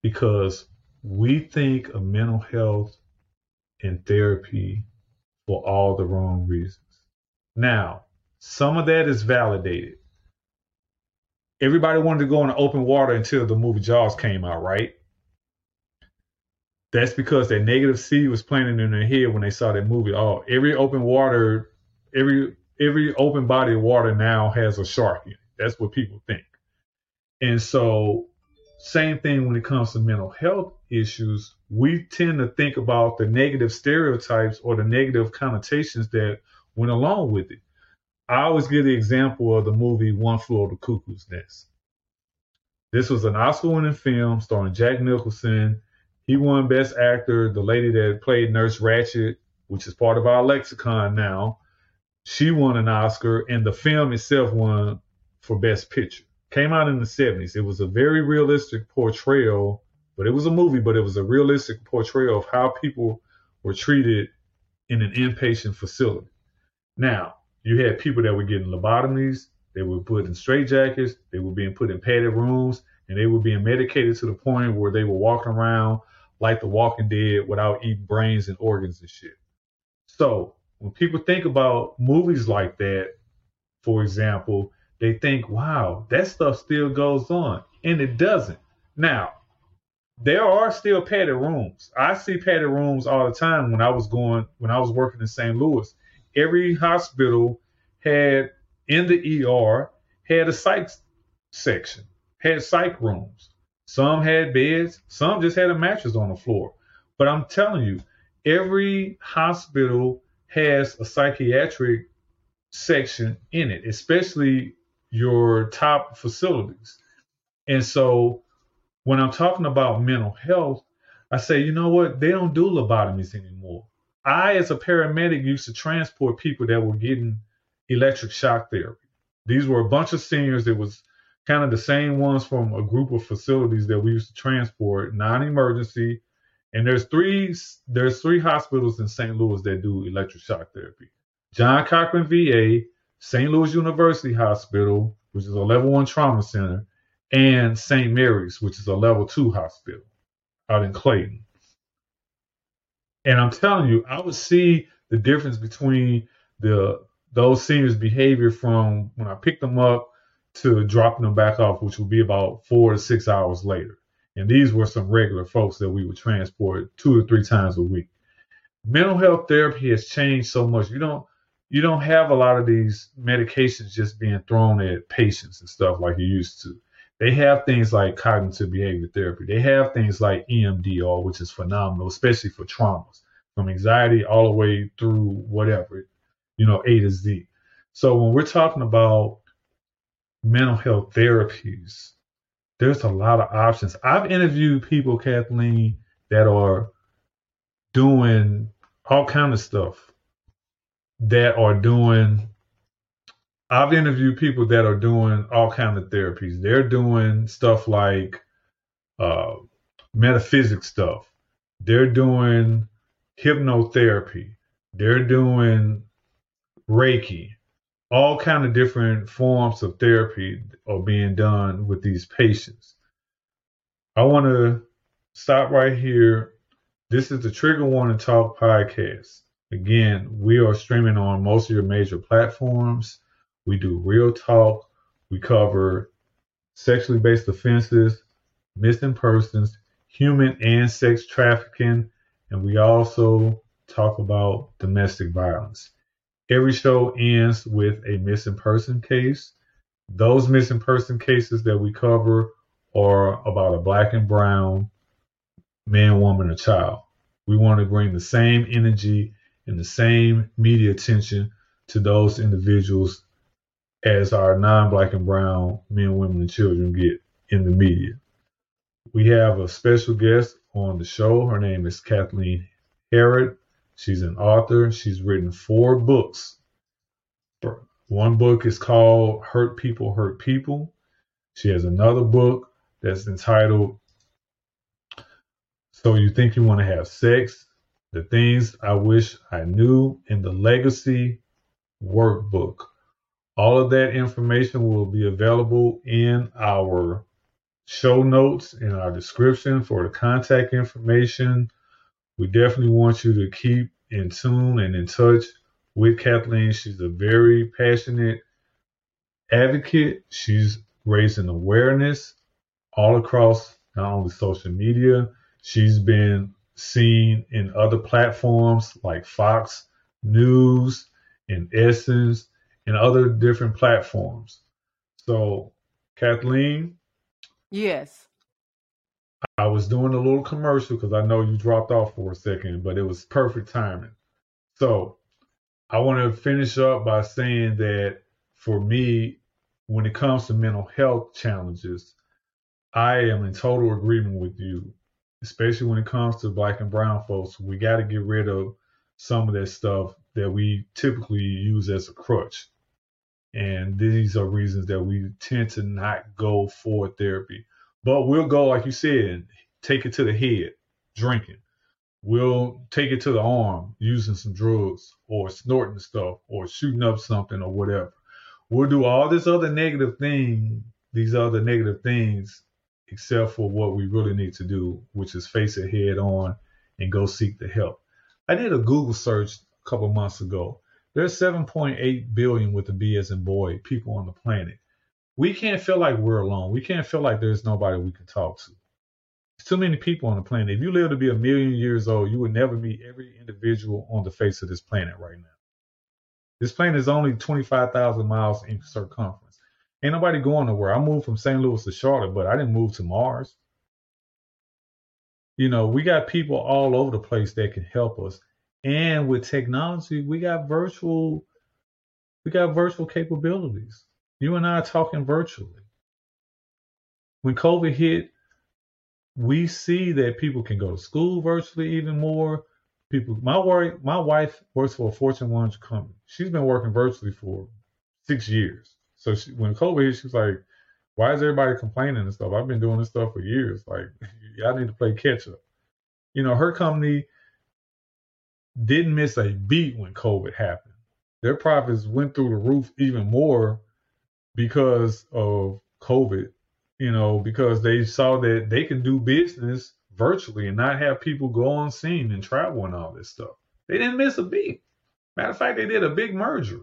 Because we think of mental health and therapy for all the wrong reasons. Now, some of that is validated. Everybody wanted to go into open water until the movie Jaws came out, right? That's because that negative seed was planted in their head when they saw that movie. Oh, every open water, every open body of water now has a shark in it. That's what people think. And so, same thing when it comes to mental health issues. We tend to think about the negative stereotypes or the negative connotations that went along with it. I always give the example of the movie One Flew Over the Cuckoo's Nest. This was an Oscar-winning film starring Jack Nicholson. He won Best Actor. The lady that played Nurse Ratched, which is part of our lexicon now, she won an Oscar, and the film itself won for Best Picture. Came out in the 70s. It was a very realistic portrayal, but it was a movie, but it was a realistic portrayal of how people were treated in an inpatient facility. Now, you had people that were getting lobotomies, they were put in straitjackets, they were being put in padded rooms, and they were being medicated to the point where they were walking around like the Walking Dead without eating brains and organs and shit. So when people think about movies like that, for example, they think, wow, that stuff still goes on. And it doesn't. Now, there are still padded rooms. I see padded rooms all the time when I was working in St. Louis. Every hospital had, in the ER, had a psych section, had psych rooms. Some had beds, some just had a mattress on the floor. But I'm telling you, every hospital has a psychiatric section in it, especially your top facilities. And so when I'm talking about mental health, I say, you know what? They don't do lobotomies anymore. I, as a paramedic, used to transport people that were getting electric shock therapy. These were a bunch of seniors. It was kind of the same ones from a group of facilities that we used to transport, non-emergency. And there's three hospitals in St. Louis that do electric shock therapy. John Cochran VA, St. Louis University Hospital, which is a level 1 trauma center, and St. Mary's, which is a level 2 hospital out in Clayton. And I'm telling you, I would see the difference between those seniors' behavior from when I picked them up to dropping them back off, which would be about 4 to 6 hours later. And these were some regular folks that we would transport 2 to 3 times a week. Mental health therapy has changed so much. You don't have a lot of these medications just being thrown at patients and stuff like you used to. They have things like cognitive behavior therapy. They have things like EMDR, which is phenomenal, especially for traumas, from anxiety all the way through whatever, A to Z. So when we're talking about mental health therapies, there's a lot of options. I've interviewed people, Kathleen, that are doing all kind of stuff. I've interviewed people that are doing all kinds of therapies. They're doing stuff like metaphysics stuff. They're doing hypnotherapy. They're doing Reiki. All kinds of different forms of therapy are being done with these patients. I want to stop right here. This is the Trigger Warning Talk Podcast. Again, we are streaming on most of your major platforms. We do real talk. We cover sexually based offenses, missing persons, human and sex trafficking, and we also talk about domestic violence. Every show ends with a missing person case. Those missing person cases that we cover are about a black and brown man, woman, or child. We want to bring the same energy and the same media attention to those individuals as our non-black and brown men, women, and children get in the media. We have a special guest on the show. Her name is Kathleen Hearod. She's an author. She's written 4 books. One book is called Hurt People, Hurt People. She has another book that's entitled So You Think You Want to Have Sex? The Things I Wish I Knew, in the Legacy Workbook. All of that information will be available in our show notes, in our description for the contact information. We definitely want you to keep in tune and in touch with Kathleen. She's a very passionate advocate. She's raising awareness all across not only social media. She's been seen in other platforms like Fox News and Essence and other different platforms. So, Kathleen? Yes. I was doing a little commercial because I know you dropped off for a second, but it was perfect timing. So, I want to finish up by saying that for me, when it comes to mental health challenges, I am in total agreement with you, especially when it comes to black and brown folks. We got to get rid of some of that stuff that we typically use as a crutch. And these are reasons that we tend to not go for therapy. But we'll go, like you said, take it to the head, drinking. We'll take it to the arm, using some drugs or snorting stuff or shooting up something or whatever. We'll do all this other negative thing, these other negative things, except for what we really need to do, which is face it head on and go seek the help. I did a Google search a couple months ago. There's 7.8 billion, with a B as in boy, people on the planet. We can't feel like we're alone. We can't feel like there's nobody we can talk to. There's too many people on the planet. If you live to be 1 million years old, you would never meet every individual on the face of this planet right now. This planet is only 25,000 miles in circumference. Ain't nobody going nowhere. I moved from St. Louis to Charlotte, but I didn't move to Mars. We got people all over the place that can help us. And with technology, we got virtual capabilities. You and I are talking virtually. When COVID hit, we see that people can go to school virtually even more. People, my wife works for a Fortune 1 company. She's been working virtually for 6 years. So she, when COVID hit, she was like, why is everybody complaining and stuff? I've been doing this stuff for years. Like, y'all need to play catch up. You know, her company didn't miss a beat when COVID happened. Their profits went through the roof even more because of COVID, you know, because they saw that they can do business virtually and not have people go on scene and travel and all this stuff. They didn't miss a beat. Matter of fact, they did a big merger.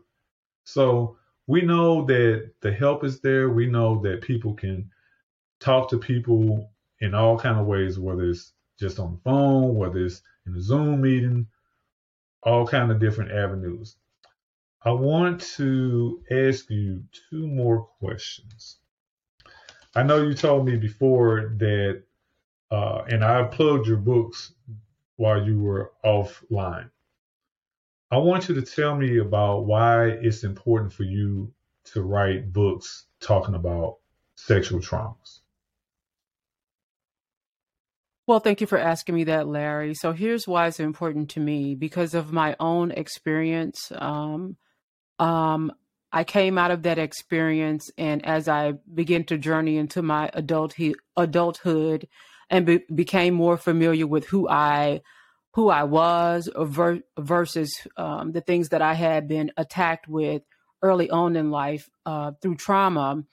So we know that the help is there. We know that people can talk to people in all kinds of ways, whether it's just on the phone, whether it's in a Zoom meeting, all kinds of different avenues. I want to ask you two more questions. I know you told me before that, and I plugged your books while you were offline. I want you to tell me about why it's important for you to write books talking about sexual traumas. Well, thank you for asking me that, Larry. So here's why it's important to me. Because of my own experience, I came out of that experience, and as I began to journey into my adulthood and became more familiar with who I was versus the things that I had been attacked with early on in life through trauma,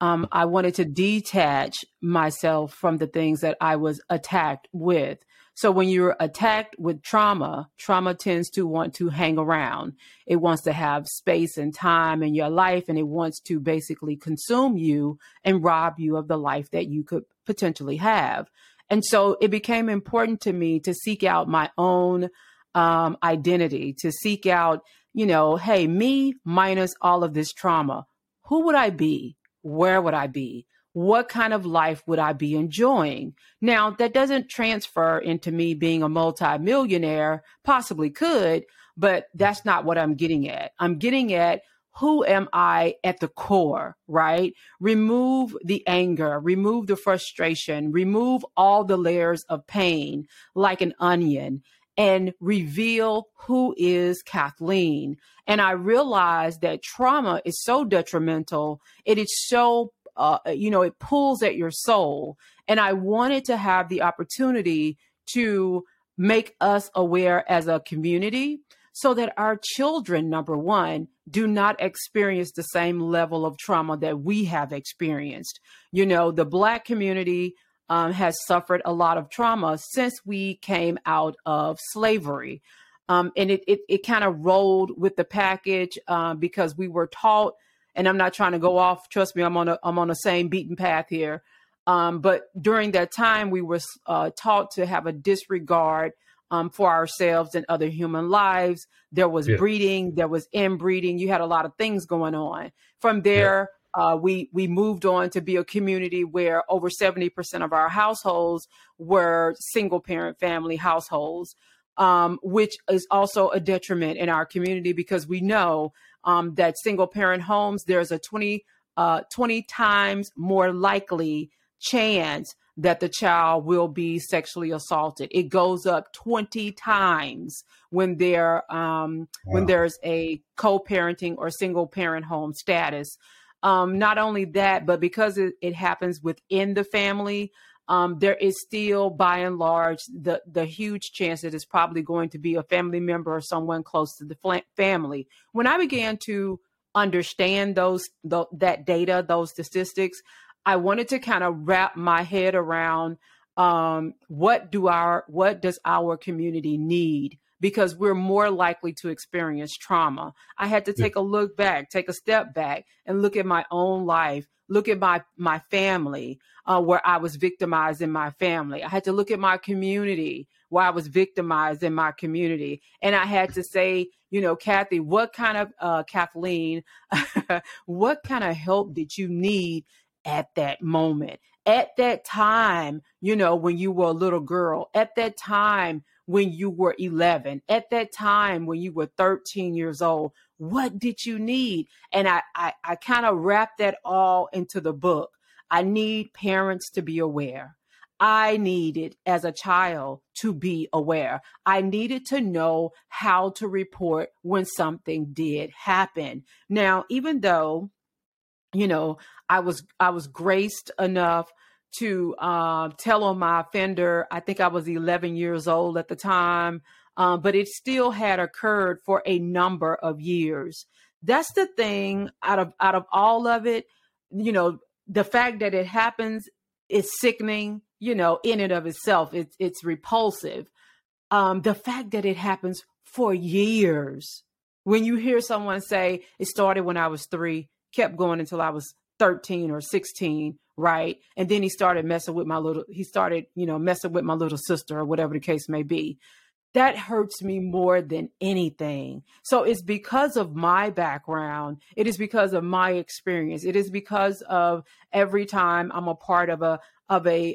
I wanted to detach myself from the things that I was attacked with. So when you're attacked with trauma, trauma tends to want to hang around. It wants to have space and time in your life, and it wants to basically consume you and rob you of the life that you could potentially have. And so it became important to me to seek out my own identity, to seek out, you know, hey, me minus all of this trauma, who would I be? Where would I be? What kind of life would I be enjoying? Now, that doesn't transfer into me being a multimillionaire, possibly could, but that's not what I'm getting at. I'm getting at who am I at the core, right? Remove the anger, remove the frustration, remove all the layers of pain like an onion, and reveal who is Kathleen. And I realized that trauma is so detrimental. It is so, it pulls at your soul. And I wanted to have the opportunity to make us aware as a community so that our children, number one, do not experience the same level of trauma that we have experienced. You know, the Black community has suffered a lot of trauma since we came out of slavery. And it kind of rolled with the package because we were taught, and I'm not trying to go off, trust me, I'm on the same beaten path here. But during that time, we were taught to have a disregard for ourselves and other human lives. There was breeding, there was inbreeding. You had a lot of things going on. From there, we moved on to be a community where over 70% of our households were single parent family households, which is also a detriment in our community because we know that single parent homes, there's a 20 times more likely chance that the child will be sexually assaulted. It goes up 20 times when when there's a co-parenting or single parent home status. Not only that, but because it happens within the family, there is still, by and large, the huge chance that it's probably going to be a family member or someone close to the family. When I began to understand that data, those statistics, I wanted to kind of wrap my head around what does our community need? Because we're more likely to experience trauma. I had to take a look back, take a step back, and look at my own life, look at my family, where I was victimized in my family. I had to look at my community, where I was victimized in my community. And I had to say, you know, Kathy, Kathleen, what kind of help did you need at that moment? At that time, you know, when you were a little girl, at that time, when you were 11, at that time when you were 13 years old, What did you need? And I kind of wrapped that all into the book. I need parents to be aware. I needed as a child to be aware. I needed to know how to report when something did happen. Now, even though, you know, I was graced enough to tell on my offender. I think I was 11 years old at the time, but it still had occurred for a number of years. That's the thing out of all of it, you know, the fact that it happens is sickening. You know, in and of itself, it's repulsive. The fact that it happens for years. When you hear someone say it started when I was 3, kept going until I was 13 or 16, right? And then he started messing with my little sister or whatever the case may be. That hurts me more than anything. So it's because of my background. It is because of my experience. It is because of every time I'm a part of a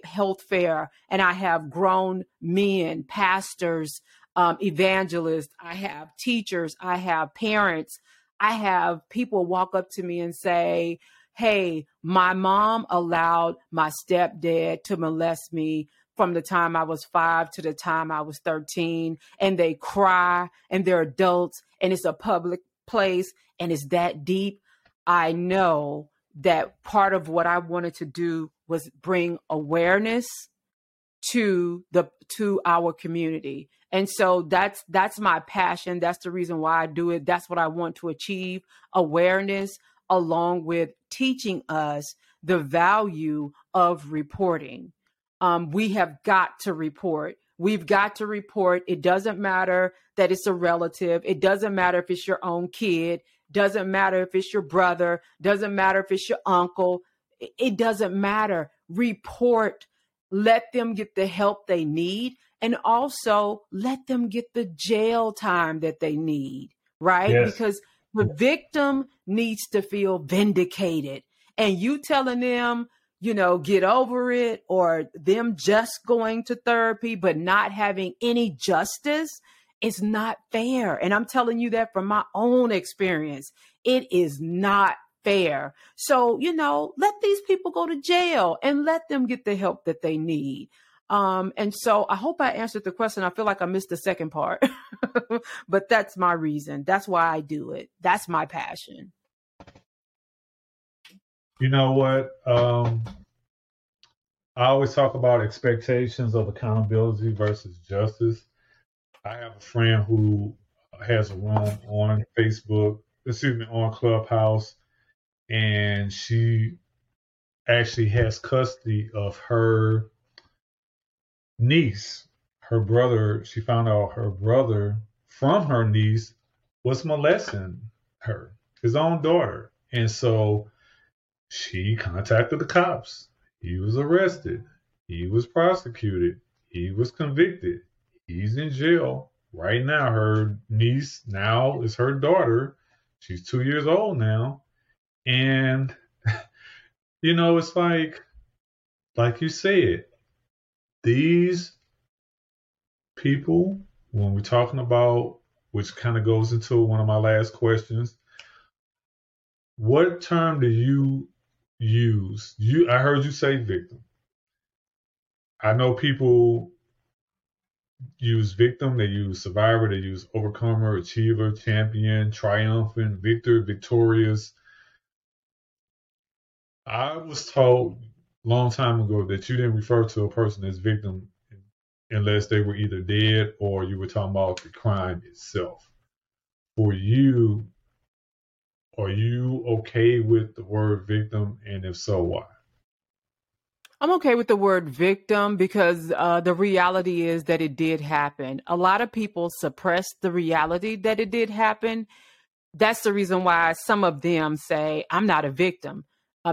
health fair and I have grown men, pastors, evangelists, I have teachers, I have parents, I have people walk up to me and say, hey, my mom allowed my stepdad to molest me from the time I was 5 to the time I was 13, and they cry and they're adults and it's a public place and it's that deep. I know that part of what I wanted to do was bring awareness to our community. And so that's my passion. That's the reason why I do it. That's what I want to achieve, awareness, along with teaching us the value of reporting. We have got to report. We've got to report. It doesn't matter that it's a relative. It doesn't matter if it's your own kid. Doesn't matter if it's your brother. Doesn't matter if it's your uncle. It doesn't matter. Report. Let them get the help they need. And also let them get the jail time that they need, right? Yes. Because the victim needs to feel vindicated. And you telling them, you know, get over it, or them just going to therapy but not having any justice, is not fair. And I'm telling you that from my own experience. It is not fair. So, you know, let these people go to jail and let them get the help that they need. And so I hope I answered the question. I feel like I missed the second part, but that's my reason. That's why I do it. That's my passion. You know what? I always talk about expectations of accountability versus justice. I have a friend who has a room on Clubhouse, and she actually has custody of her niece. Her brother, she found out her brother from her niece was molesting her, his own daughter. And so she contacted the cops. He was arrested. He was prosecuted. He was convicted. He's in jail right now. Her niece now is her daughter. She's 2 years old now. And, you know, it's like you said, these people, when we're talking about, which kind of goes into one of my last questions, what term do you use? I heard you say victim. I know people use victim, they use survivor, they use overcomer, achiever, champion, triumphant, victor, victorious. I was told a long time ago that you didn't refer to a person as victim unless they were either dead or you were talking about the crime itself. For you, are you okay with the word victim? And if so, why? I'm okay with the word victim because the reality is that it did happen. A lot of people suppress the reality that it did happen. That's the reason why some of them say, I'm not a victim,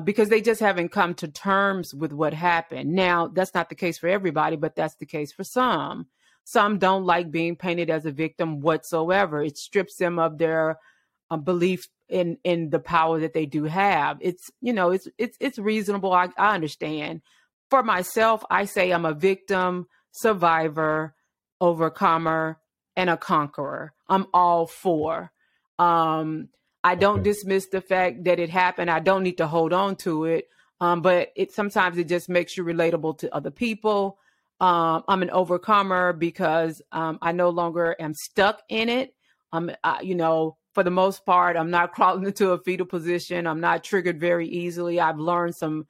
because they just haven't come to terms with what happened. Now, that's not the case for everybody, but that's the case for some. Some don't like being painted as a victim whatsoever. It strips them of their belief in the power that they do have. It's, you know, it's reasonable. I understand. For myself, I say I'm a victim, survivor, overcomer, and a conqueror. I'm all four. I don't dismiss the fact that it happened. I don't need to hold on to it. But it sometimes it just makes you relatable to other people. I'm an overcomer because I no longer am stuck in it. For the most part, I'm not crawling into a fetal position. I'm not triggered very easily. I've learned some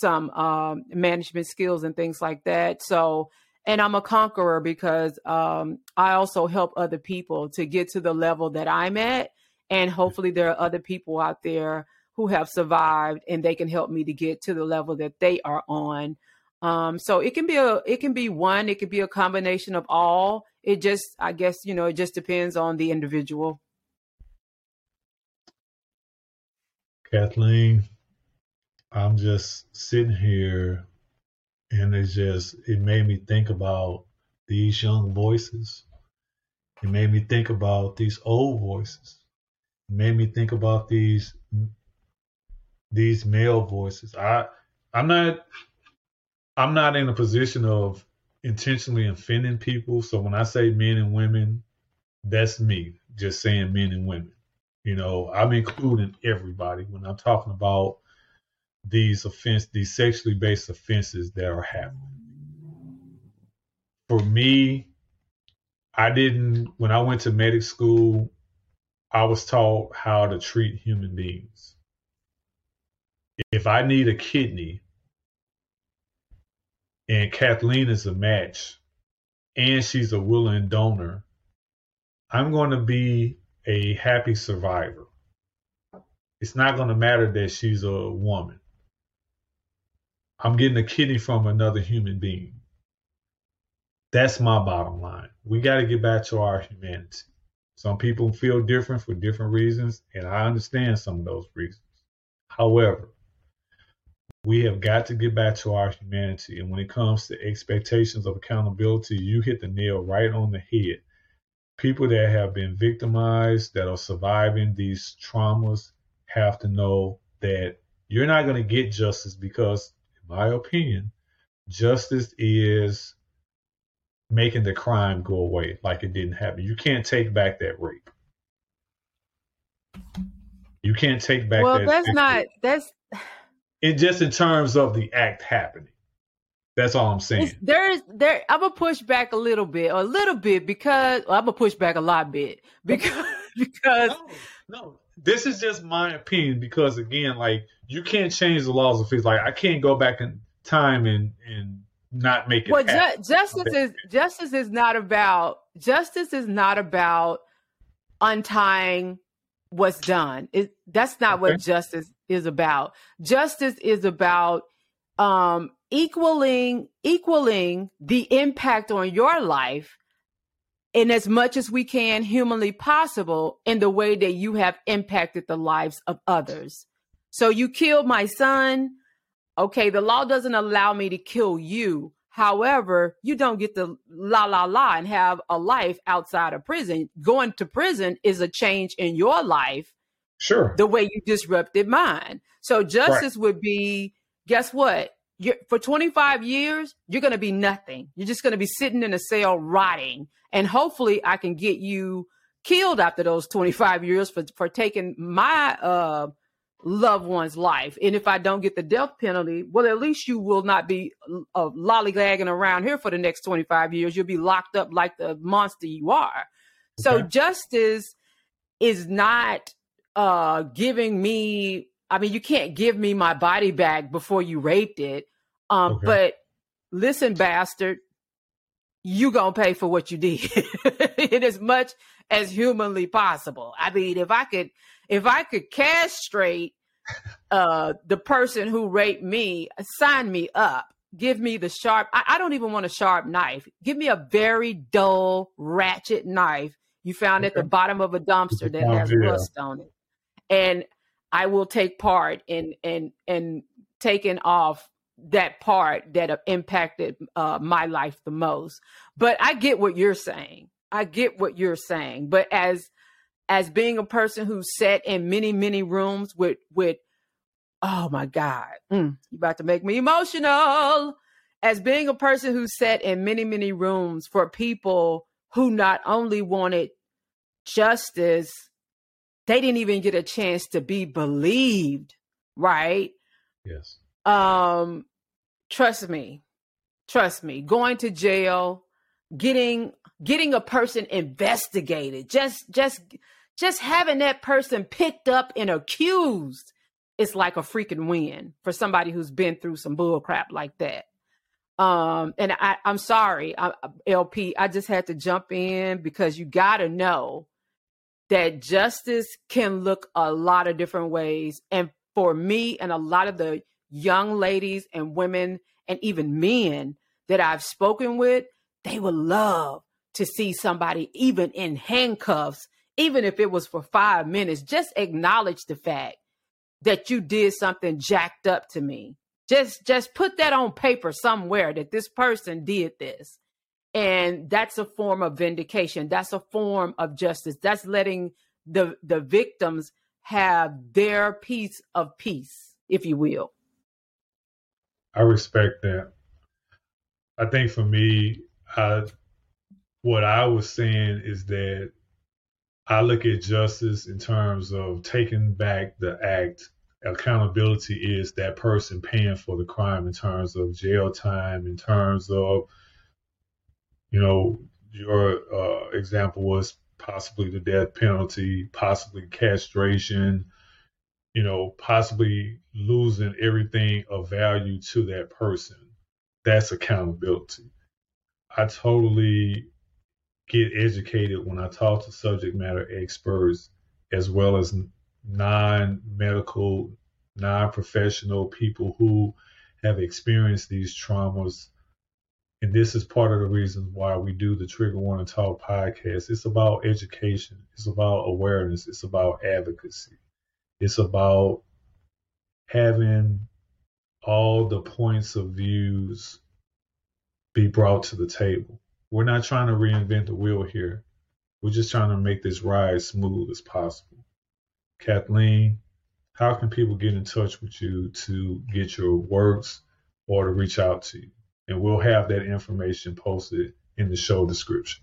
management skills and things like that. So, and I'm a conqueror because I also help other people to get to the level that I'm at. And hopefully there are other people out there who have survived and they can help me to get to the level that they are on. So it could be a combination of all. It just, I guess, it just depends on the individual. Kathleen, I'm just sitting here and it made me think about these young voices. It made me think about these old voices. It made me think about these male voices. I'm not in a position of intentionally offending people. So when I say men and women, that's me just saying men and women. I'm including everybody when I'm talking about these sexually based offenses that are happening. For me, when I went to medic school, I was taught how to treat human beings. If I need a kidney and Kathleen is a match and she's a willing donor, I'm going to be a happy survivor. It's not going to matter that she's a woman. I'm getting a kidney from another human being. That's my bottom line. We got to get back to our humanity. Some people feel different for different reasons, and I understand some of those reasons. However, we have got to get back to our humanity. And when it comes to expectations of accountability, you hit the nail right on the head. People that have been victimized, that are surviving these traumas, have to know that you're not going to get justice because, in my opinion, justice is making the crime go away like it didn't happen. You can't take back that rape. You can't take back that. Well, It just in terms of the act happening. That's all I'm saying. I'm gonna push back a little bit because I'm gonna push back a lot bit because no, this is just my opinion. Because again, like you can't change the laws of physics. Like I can't go back in time and not make it. Well, justice is not about untying what's done. That's not what justice is about. Justice is about equaling the impact on your life in as much as we can humanly possible in the way that you have impacted the lives of others. So you killed my son. Okay, the law doesn't allow me to kill you. However, you don't get to la and have a life outside of prison. Going to prison is a change in your life. Sure. The way you disrupted mine. So justice would be, guess what? For 25 years, you're going to be nothing. You're just going to be sitting in a cell rotting. And hopefully I can get you killed after those 25 years for taking my loved one's life. And if I don't get the death penalty, well, at least you will not be lollygagging around here for the next 25 years. You'll be locked up like the monster you are. Okay. So justice is not giving me, you can't give me my body back before you raped it. But listen, bastard, you gonna pay for what you did in as much as humanly possible. If I could castrate the person who raped me, sign me up. Give me the sharp. I don't even want a sharp knife. Give me a very dull ratchet knife you found at the bottom of a dumpster that has rust on it. And I will take part in taking off that part that impacted my life the most. But I get what you're saying. But as being a person who sat in many, many rooms with oh my God, you're about to make me emotional. As being a person who sat in many, many rooms for people who not only wanted justice, they didn't even get a chance to be believed, right? Yes. Trust me, going to jail, getting a person investigated, just having that person picked up and accused is like a freaking win for somebody who's been through some bull crap like that. And I'm sorry, LP, I just had to jump in because you got to know that justice can look a lot of different ways. And for me and a lot of the young ladies and women and even men that I've spoken with, they would love to see somebody even in handcuffs, even if it was for 5 minutes, just acknowledge the fact that you did something jacked up to me. Just put that on paper somewhere that this person did this. And that's a form of vindication. That's a form of justice. That's letting the victims have their piece of peace, if you will. I respect that. I think for me, what I was saying is that I look at justice in terms of taking back the act. Accountability is that person paying for the crime in terms of jail time, in terms of, you know, your example was possibly the death penalty, possibly castration, you know, possibly losing everything of value to that person. That's accountability. I totally get educated when I talk to subject matter experts as well as non-medical, non-professional people who have experienced these traumas. And this is part of the reason why we do the Trigger Warning Talk podcast. It's about education. It's about awareness. It's about advocacy. It's about having all the points of views be brought to the table. We're not trying to reinvent the wheel here. We're just trying to make this ride smooth as possible. Kathleen, how can people get in touch with you to get your works or to reach out to you? And we'll have that information posted in the show description.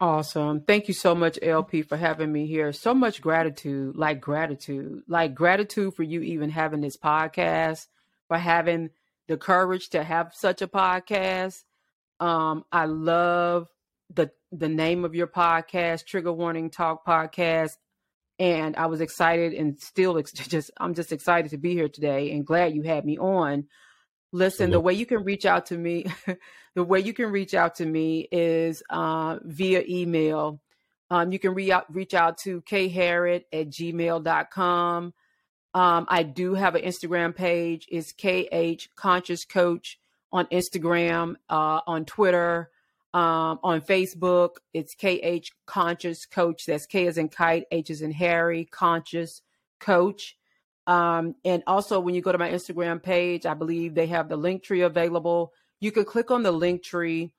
Awesome. Thank you so much, LP, for having me here. So much gratitude, like gratitude for you even having this podcast, for having the courage to have such a podcast. I love the name of your podcast, Trigger Warning Talk Podcast. And I was excited and still I'm just excited to be here today and glad you had me on. Listen, the way you can reach out to me, is via email. You can reach out to kharod@gmail.com. I do have an Instagram page. It's KH Conscious Coach on Instagram, on Twitter, on Facebook. It's KH Conscious Coach. That's K as in kite, H as in Harry, Conscious Coach. And also when you go to my Instagram page, I believe they have the Linktree available. You can click on the Linktree.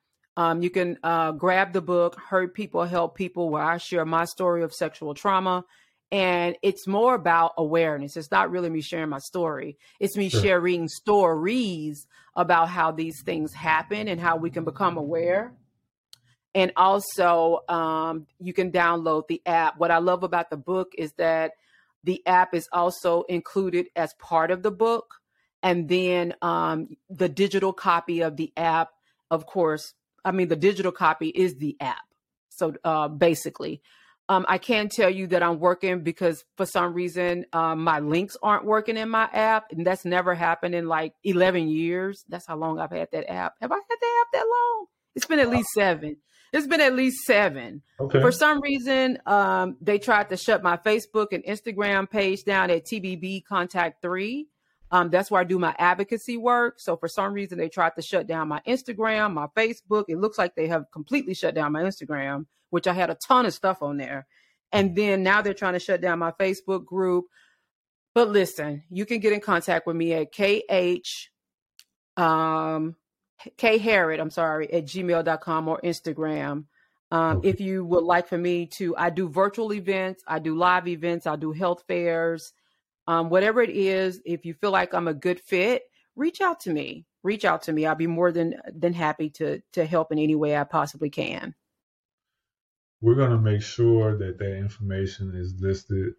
You can grab the book, Hurt People, Help People, where I share my story of sexual trauma. And it's more about awareness. It's not really me sharing my story. It's me sharing stories about how these things happen and how we can become aware. And also you can download the app. What I love about the book is that the app is also included as part of the book. And then the digital copy of the app, of course, the digital copy is the app. So basically, I can tell you that I'm working because for some reason, my links aren't working in my app. And that's never happened in like 11 years. That's how long I've had that app. Have I had the app that long? It's been at least 7. Okay. For some reason, they tried to shut my Facebook and Instagram page down at TBB Contact 3. That's where I do my advocacy work. So for some reason, they tried to shut down my Instagram, my Facebook. It looks like they have completely shut down my Instagram, which I had a ton of stuff on there. And then now they're trying to shut down my Facebook group. But listen, you can get in contact with me at kharod@gmail.com or Instagram. If you would like for me to, I do virtual events, I do live events, I do health fairs, whatever it is. If you feel like I'm a good fit, reach out to me. I'll be more than happy to help in any way I possibly can. we're going to make sure that that information is listed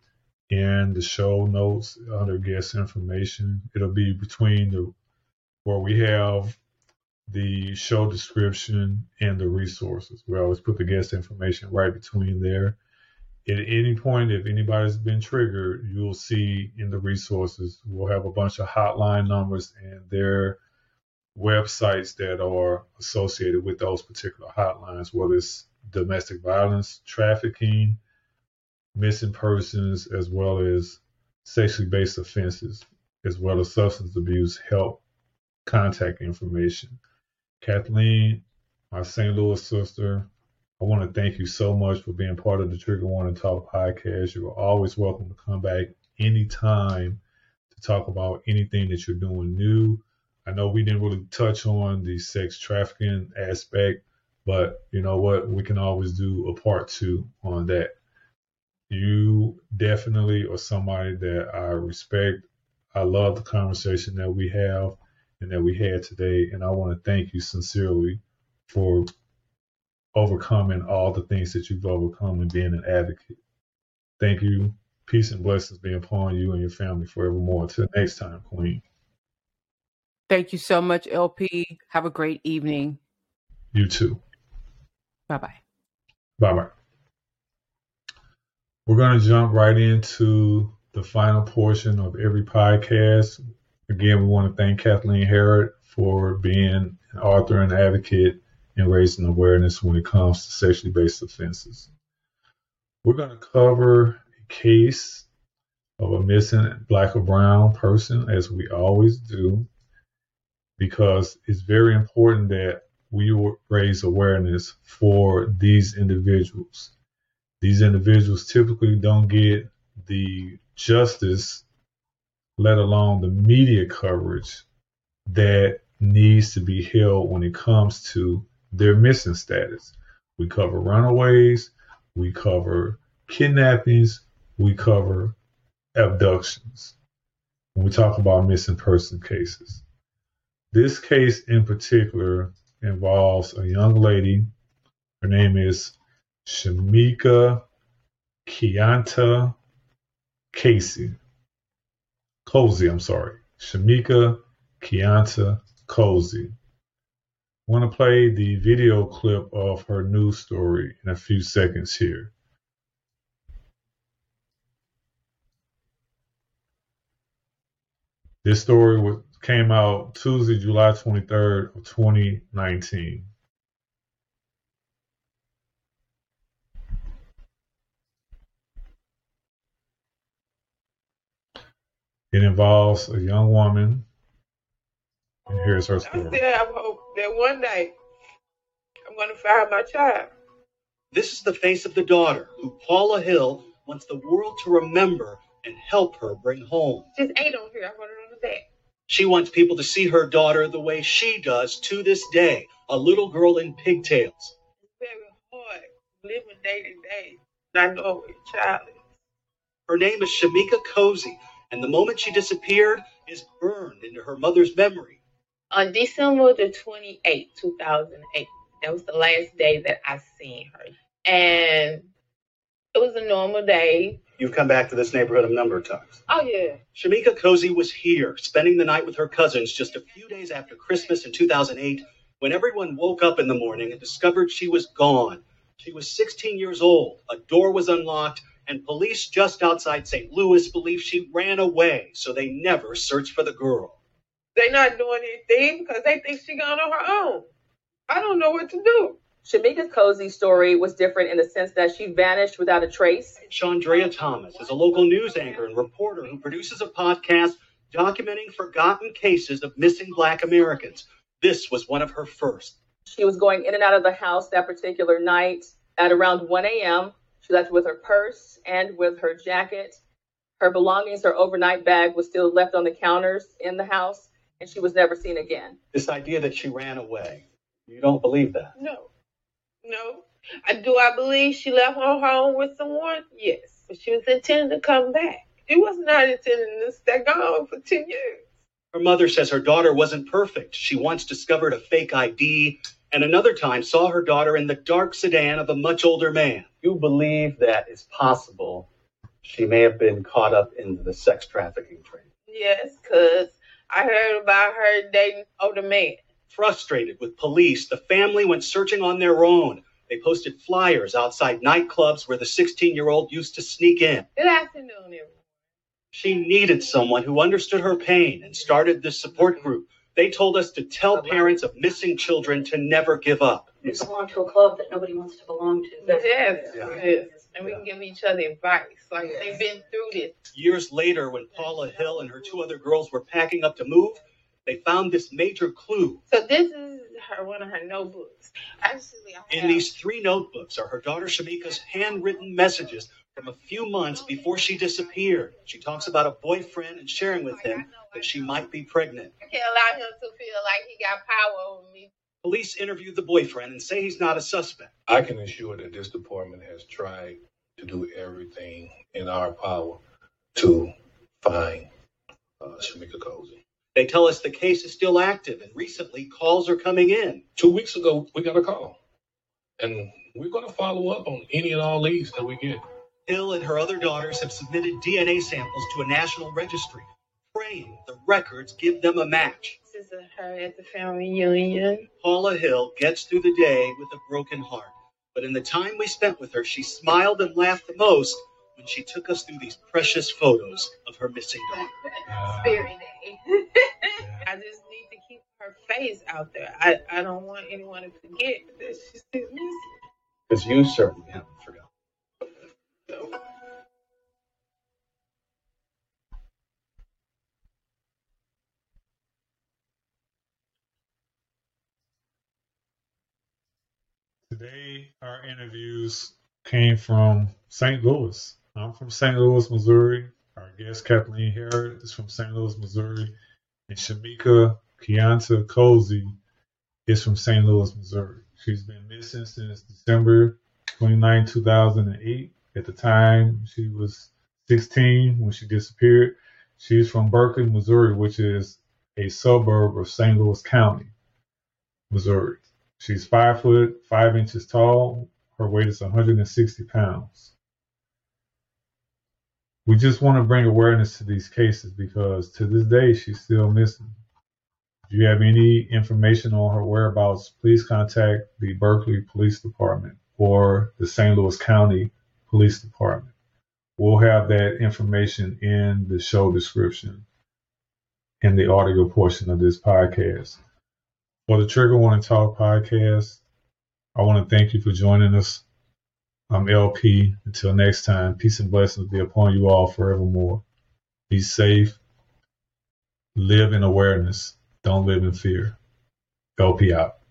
in the show notes under guest information. It'll be between the where we have the show description and the resources. We always put the guest information right between there. At any point, if anybody's been triggered, you'll see in the resources, we'll have a bunch of hotline numbers and their websites that are associated with those particular hotlines, whether it's domestic violence, trafficking, missing persons, as well as sexually based offenses, as well as substance abuse, help, contact information. Kathleen, my St. Louis sister, I want to thank you so much for being part of the Trigger Warning Talk podcast. You are always welcome to come back anytime to talk about anything that you're doing new. I know we didn't really touch on the sex trafficking aspect, but you know what? We can always do a part two on that. You definitely are somebody that I respect. I love the conversation that we have and that we had today, and I want to thank you sincerely for overcoming all the things that you've overcome and being an advocate. Thank you. Peace and blessings be upon you and your family forevermore. Until next time, Queen. Thank you so much, LP. Have a great evening. You too. Bye-bye. Bye-bye. We're going to jump right into the final portion of every podcast. Again, we want to thank Kathleen Hearod for being an author and advocate and raising awareness when it comes to sexually based offenses. We're going to cover a case of a missing black or brown person, as we always do, because it's very important that we raise awareness for these individuals. These individuals typically don't get the justice, let alone the media coverage that needs to be held when it comes to their missing status. We cover runaways, we cover kidnappings, we cover abductions when we talk about missing person cases. This case in particular involves a young lady. Her name is Shamika Kianta Cozy. Shamika Kianta Cozy. I want to play the video clip of her news story in a few seconds here. This story came out Tuesday, July 23rd of 2019. It involves a young woman, and here's her story. I still have hope that one day I'm going to find my child. This is the face of the daughter who Paula Hill wants the world to remember and help her bring home. Just ain't on here. I want it on the back. She wants people to see her daughter the way she does to this day, a little girl in pigtails. It's very hard living day to day. I know where your child is. Her name is Shamika Cozy, and the moment she disappeared is burned into her mother's memory. On December the 28th, 2008, that was the last day that I seen her. And it was a normal day. You've come back to this neighborhood a number of times. Oh, yeah. Shamika Cozy was here, spending the night with her cousins just a few days after Christmas in 2008, when everyone woke up in the morning and discovered she was gone. She was 16 years old, a door was unlocked, and police just outside St. Louis believe she ran away, so they never searched for the girl. They're not doing anything because they think she gone on her own. I don't know what to do. Shamika Cozy's story was different in the sense that she vanished without a trace. Chandrea Thomas is a local news anchor and reporter who produces a podcast documenting forgotten cases of missing Black Americans. This was one of her first. She was going in and out of the house that particular night at around 1 a.m., she left with her purse and with her jacket. Her belongings, her overnight bag was still left on the counters in the house, and she was never seen again. This idea that she ran away, you don't believe that? No. I believe she left her home with someone? Yes. But she was intending to come back. She was not intending to stay gone for 10 years. Her mother says her daughter wasn't perfect. She once discovered a fake ID and another time saw her daughter in the dark sedan of a much older man. You believe that it's possible she may have been caught up in the sex trafficking trade? Yes, because I heard about her dating older man. Frustrated with police, the family went searching on their own. They posted flyers outside nightclubs where the 16-year-old used to sneak in. Good afternoon, everyone. She needed someone who understood her pain and started this support group. They told us to tell parents of missing children to never give up. You belong to a club that nobody wants to belong to. Yes, yes. And we can give each other advice. Like, they've been through this. Years later, when Paula Hill and her two other girls were packing up to move, they found this major clue. So this is one of her notebooks. Actually, in these three notebooks are her daughter Shamika's handwritten messages from a few months before she disappeared. She talks about a boyfriend and sharing with him that she might be pregnant. I can't allow him to feel like he got power over me. Police interviewed the boyfriend and say he's not a suspect. I can assure that this department has tried to do everything in our power to find Shamika Cozy. They tell us the case is still active, and recently calls are coming in. 2 weeks ago, we got a call, and we're going to follow up on any and all leads that we get. Hill and her other daughters have submitted DNA samples to a national registry, praying the records give them a match. This is her at the family reunion. Paula Hill gets through the day with a broken heart, but in the time we spent with her, she smiled and laughed the most when she took us through these precious photos of her missing daughter. Spirit day. I just need to keep her face out there. I don't want anyone to forget that she's still missing. Because you certainly haven't forgotten. Today, our interviews came from St. Louis. I'm from St. Louis, Missouri. Our guest, Kathleen Hearod, is from St. Louis, Missouri. And Shamika Kianta Cozy is from St. Louis, Missouri. She's been missing since December 29, 2008. At the time, she was 16 when she disappeared. She's from Berkeley, Missouri, which is a suburb of St. Louis County, Missouri. She's 5 foot 5 inches tall. Her weight is 160 pounds. We just want to bring awareness to these cases because to this day, she's still missing. If you have any information on her whereabouts, please contact the Berkeley Police Department or the St. Louis County Police Department. We'll have that information in the show description in the audio portion of this podcast. For the Trigger Warning Talk podcast, I want to thank you for joining us. I'm LP. Until next time, peace and blessings be upon you all forevermore. Be safe. Live in awareness. Don't live in fear. LP out.